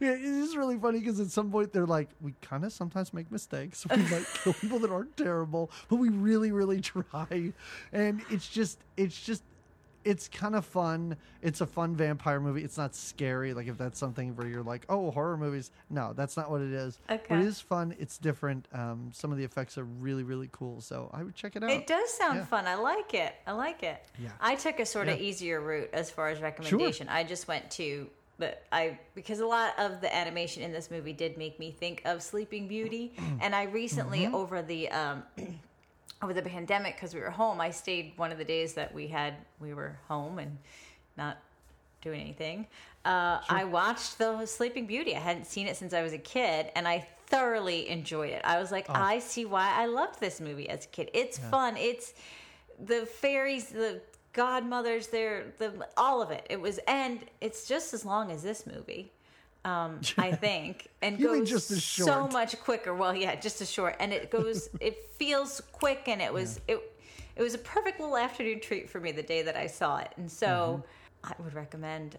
Yeah, it is really funny because at some point they're like, we kind of sometimes make mistakes. We might kill people that aren't terrible, but we really, really try. And it's kind of fun. It's a fun vampire movie. It's not scary. Like, if that's something where you're like, oh, horror movies. No, that's not what it is. Okay. But it is fun. It's different. Some of the effects are really, really cool. So I would check it out. It does sound fun. I like it. Yeah. I took a sort of easier route as far as recommendation. Sure. I just went to... But because a lot of the animation in this movie did make me think of Sleeping Beauty, and I recently over the pandemic, because we were home, I stayed one of the days that we were home and not doing anything. I watched the Sleeping Beauty. I hadn't seen it since I was a kid, and I thoroughly enjoyed it. I was like, I see why I loved this movie as a kid. It's fun. It's the fairies, the godmothers, all of it. It was, and it's just as long as this movie, I think, and goes just as short. So much quicker. Well, yeah, just as short, and it goes. It feels quick, and it was it was a perfect little afternoon treat for me the day that I saw it, and so I would recommend.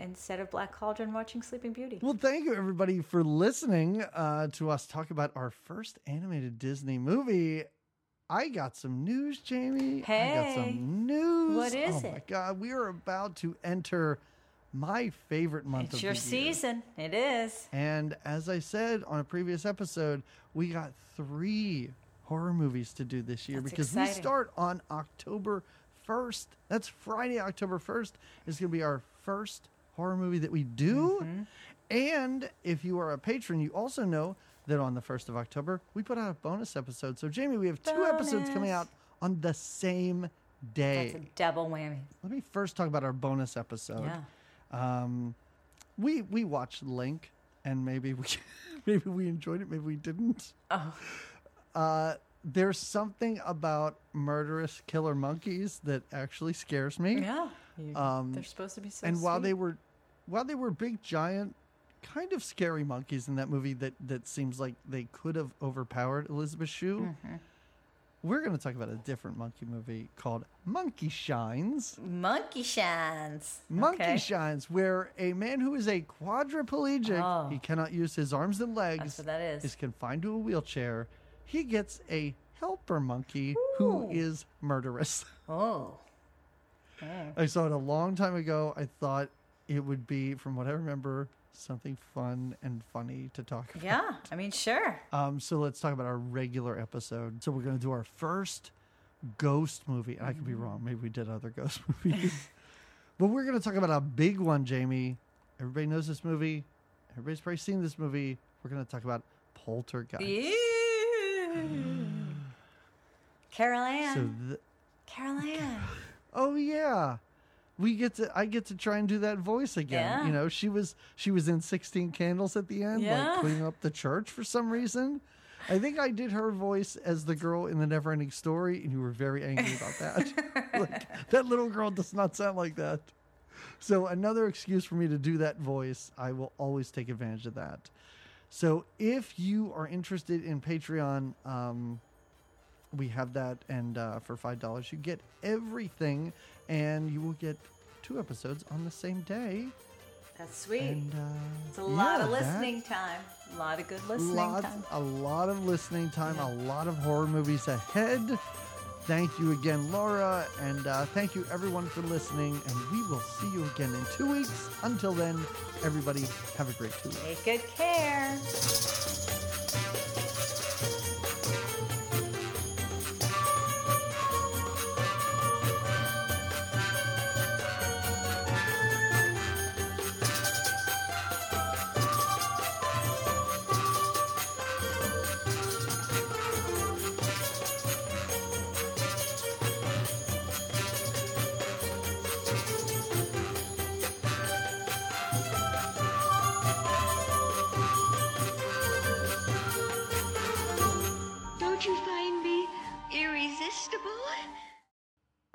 Instead of Black Cauldron, watching Sleeping Beauty. Well, thank you, everybody, for listening to us talk about our first animated Disney movie. I got some news, Jamie. Hey. I got some news. What is it? Oh, my God. We are about to enter my favorite month of the year. It's your season. It is. And as I said on a previous episode, we got 3 horror movies to do this year. That's because exciting. We start on October 1st. That's Friday, October 1st. It's going to be our first horror movie that we do. Mm-hmm. And if you are a patron, you also know that on the 1st of October, we put out a bonus episode. So, Jamie, we have 2 episodes coming out on the same day. That's a double whammy. Let me first talk about our bonus episode. Yeah. We watched Link, and maybe we enjoyed it, maybe we didn't. Oh. there's something about murderous killer monkeys that actually scares me. Yeah, they're supposed to be so. And sweet. while they were big, giant, kind of scary monkeys in that movie, that seems like they could have overpowered Elizabeth Shue. Mm-hmm. We're going to talk about a different monkey movie called Monkey Shines. Monkey Shines. Monkey Shines, where a man who is a quadriplegic, he cannot use his arms and legs, that's what that is confined to a wheelchair. He gets a helper monkey who is murderous. Oh. Yeah. I saw it a long time ago. I thought it would be, from what I remember, something fun and funny to talk about. Yeah, I mean, sure. So let's talk about our regular episode. So we're going to do our first ghost movie. And I could be wrong. Maybe we did other ghost movies. But we're going to talk about a big one, Jamie. Everybody knows this movie. Everybody's probably seen this movie. We're going to talk about Poltergeist. Carol Ann. Carol Ann. Oh, yeah. I get to try and do that voice again. Yeah. You know, she was in 16 Candles at the end, like cleaning up the church for some reason. I think I did her voice as the girl in The NeverEnding Story, and you were very angry about that. Like, that little girl does not sound like that. So another excuse for me to do that voice. I will always take advantage of that. So if you are interested in Patreon, we have that, and for $5 you get everything, and you will get 2 episodes on the same day. That's sweet. And, it's a lot of listening time. A lot of good listening time. A lot of listening time. Yeah. A lot of horror movies ahead. Thank you again, Laura, and thank you everyone for listening, and we will see you again in 2 weeks. Until then, everybody, have a great 2 weeks. Take good care.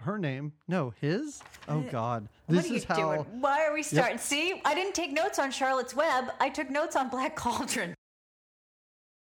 Her name? No, his? Oh, God. This is how. Doing? Why are we starting? Yep. See, I didn't take notes on Charlotte's Web. I took notes on Black Cauldron.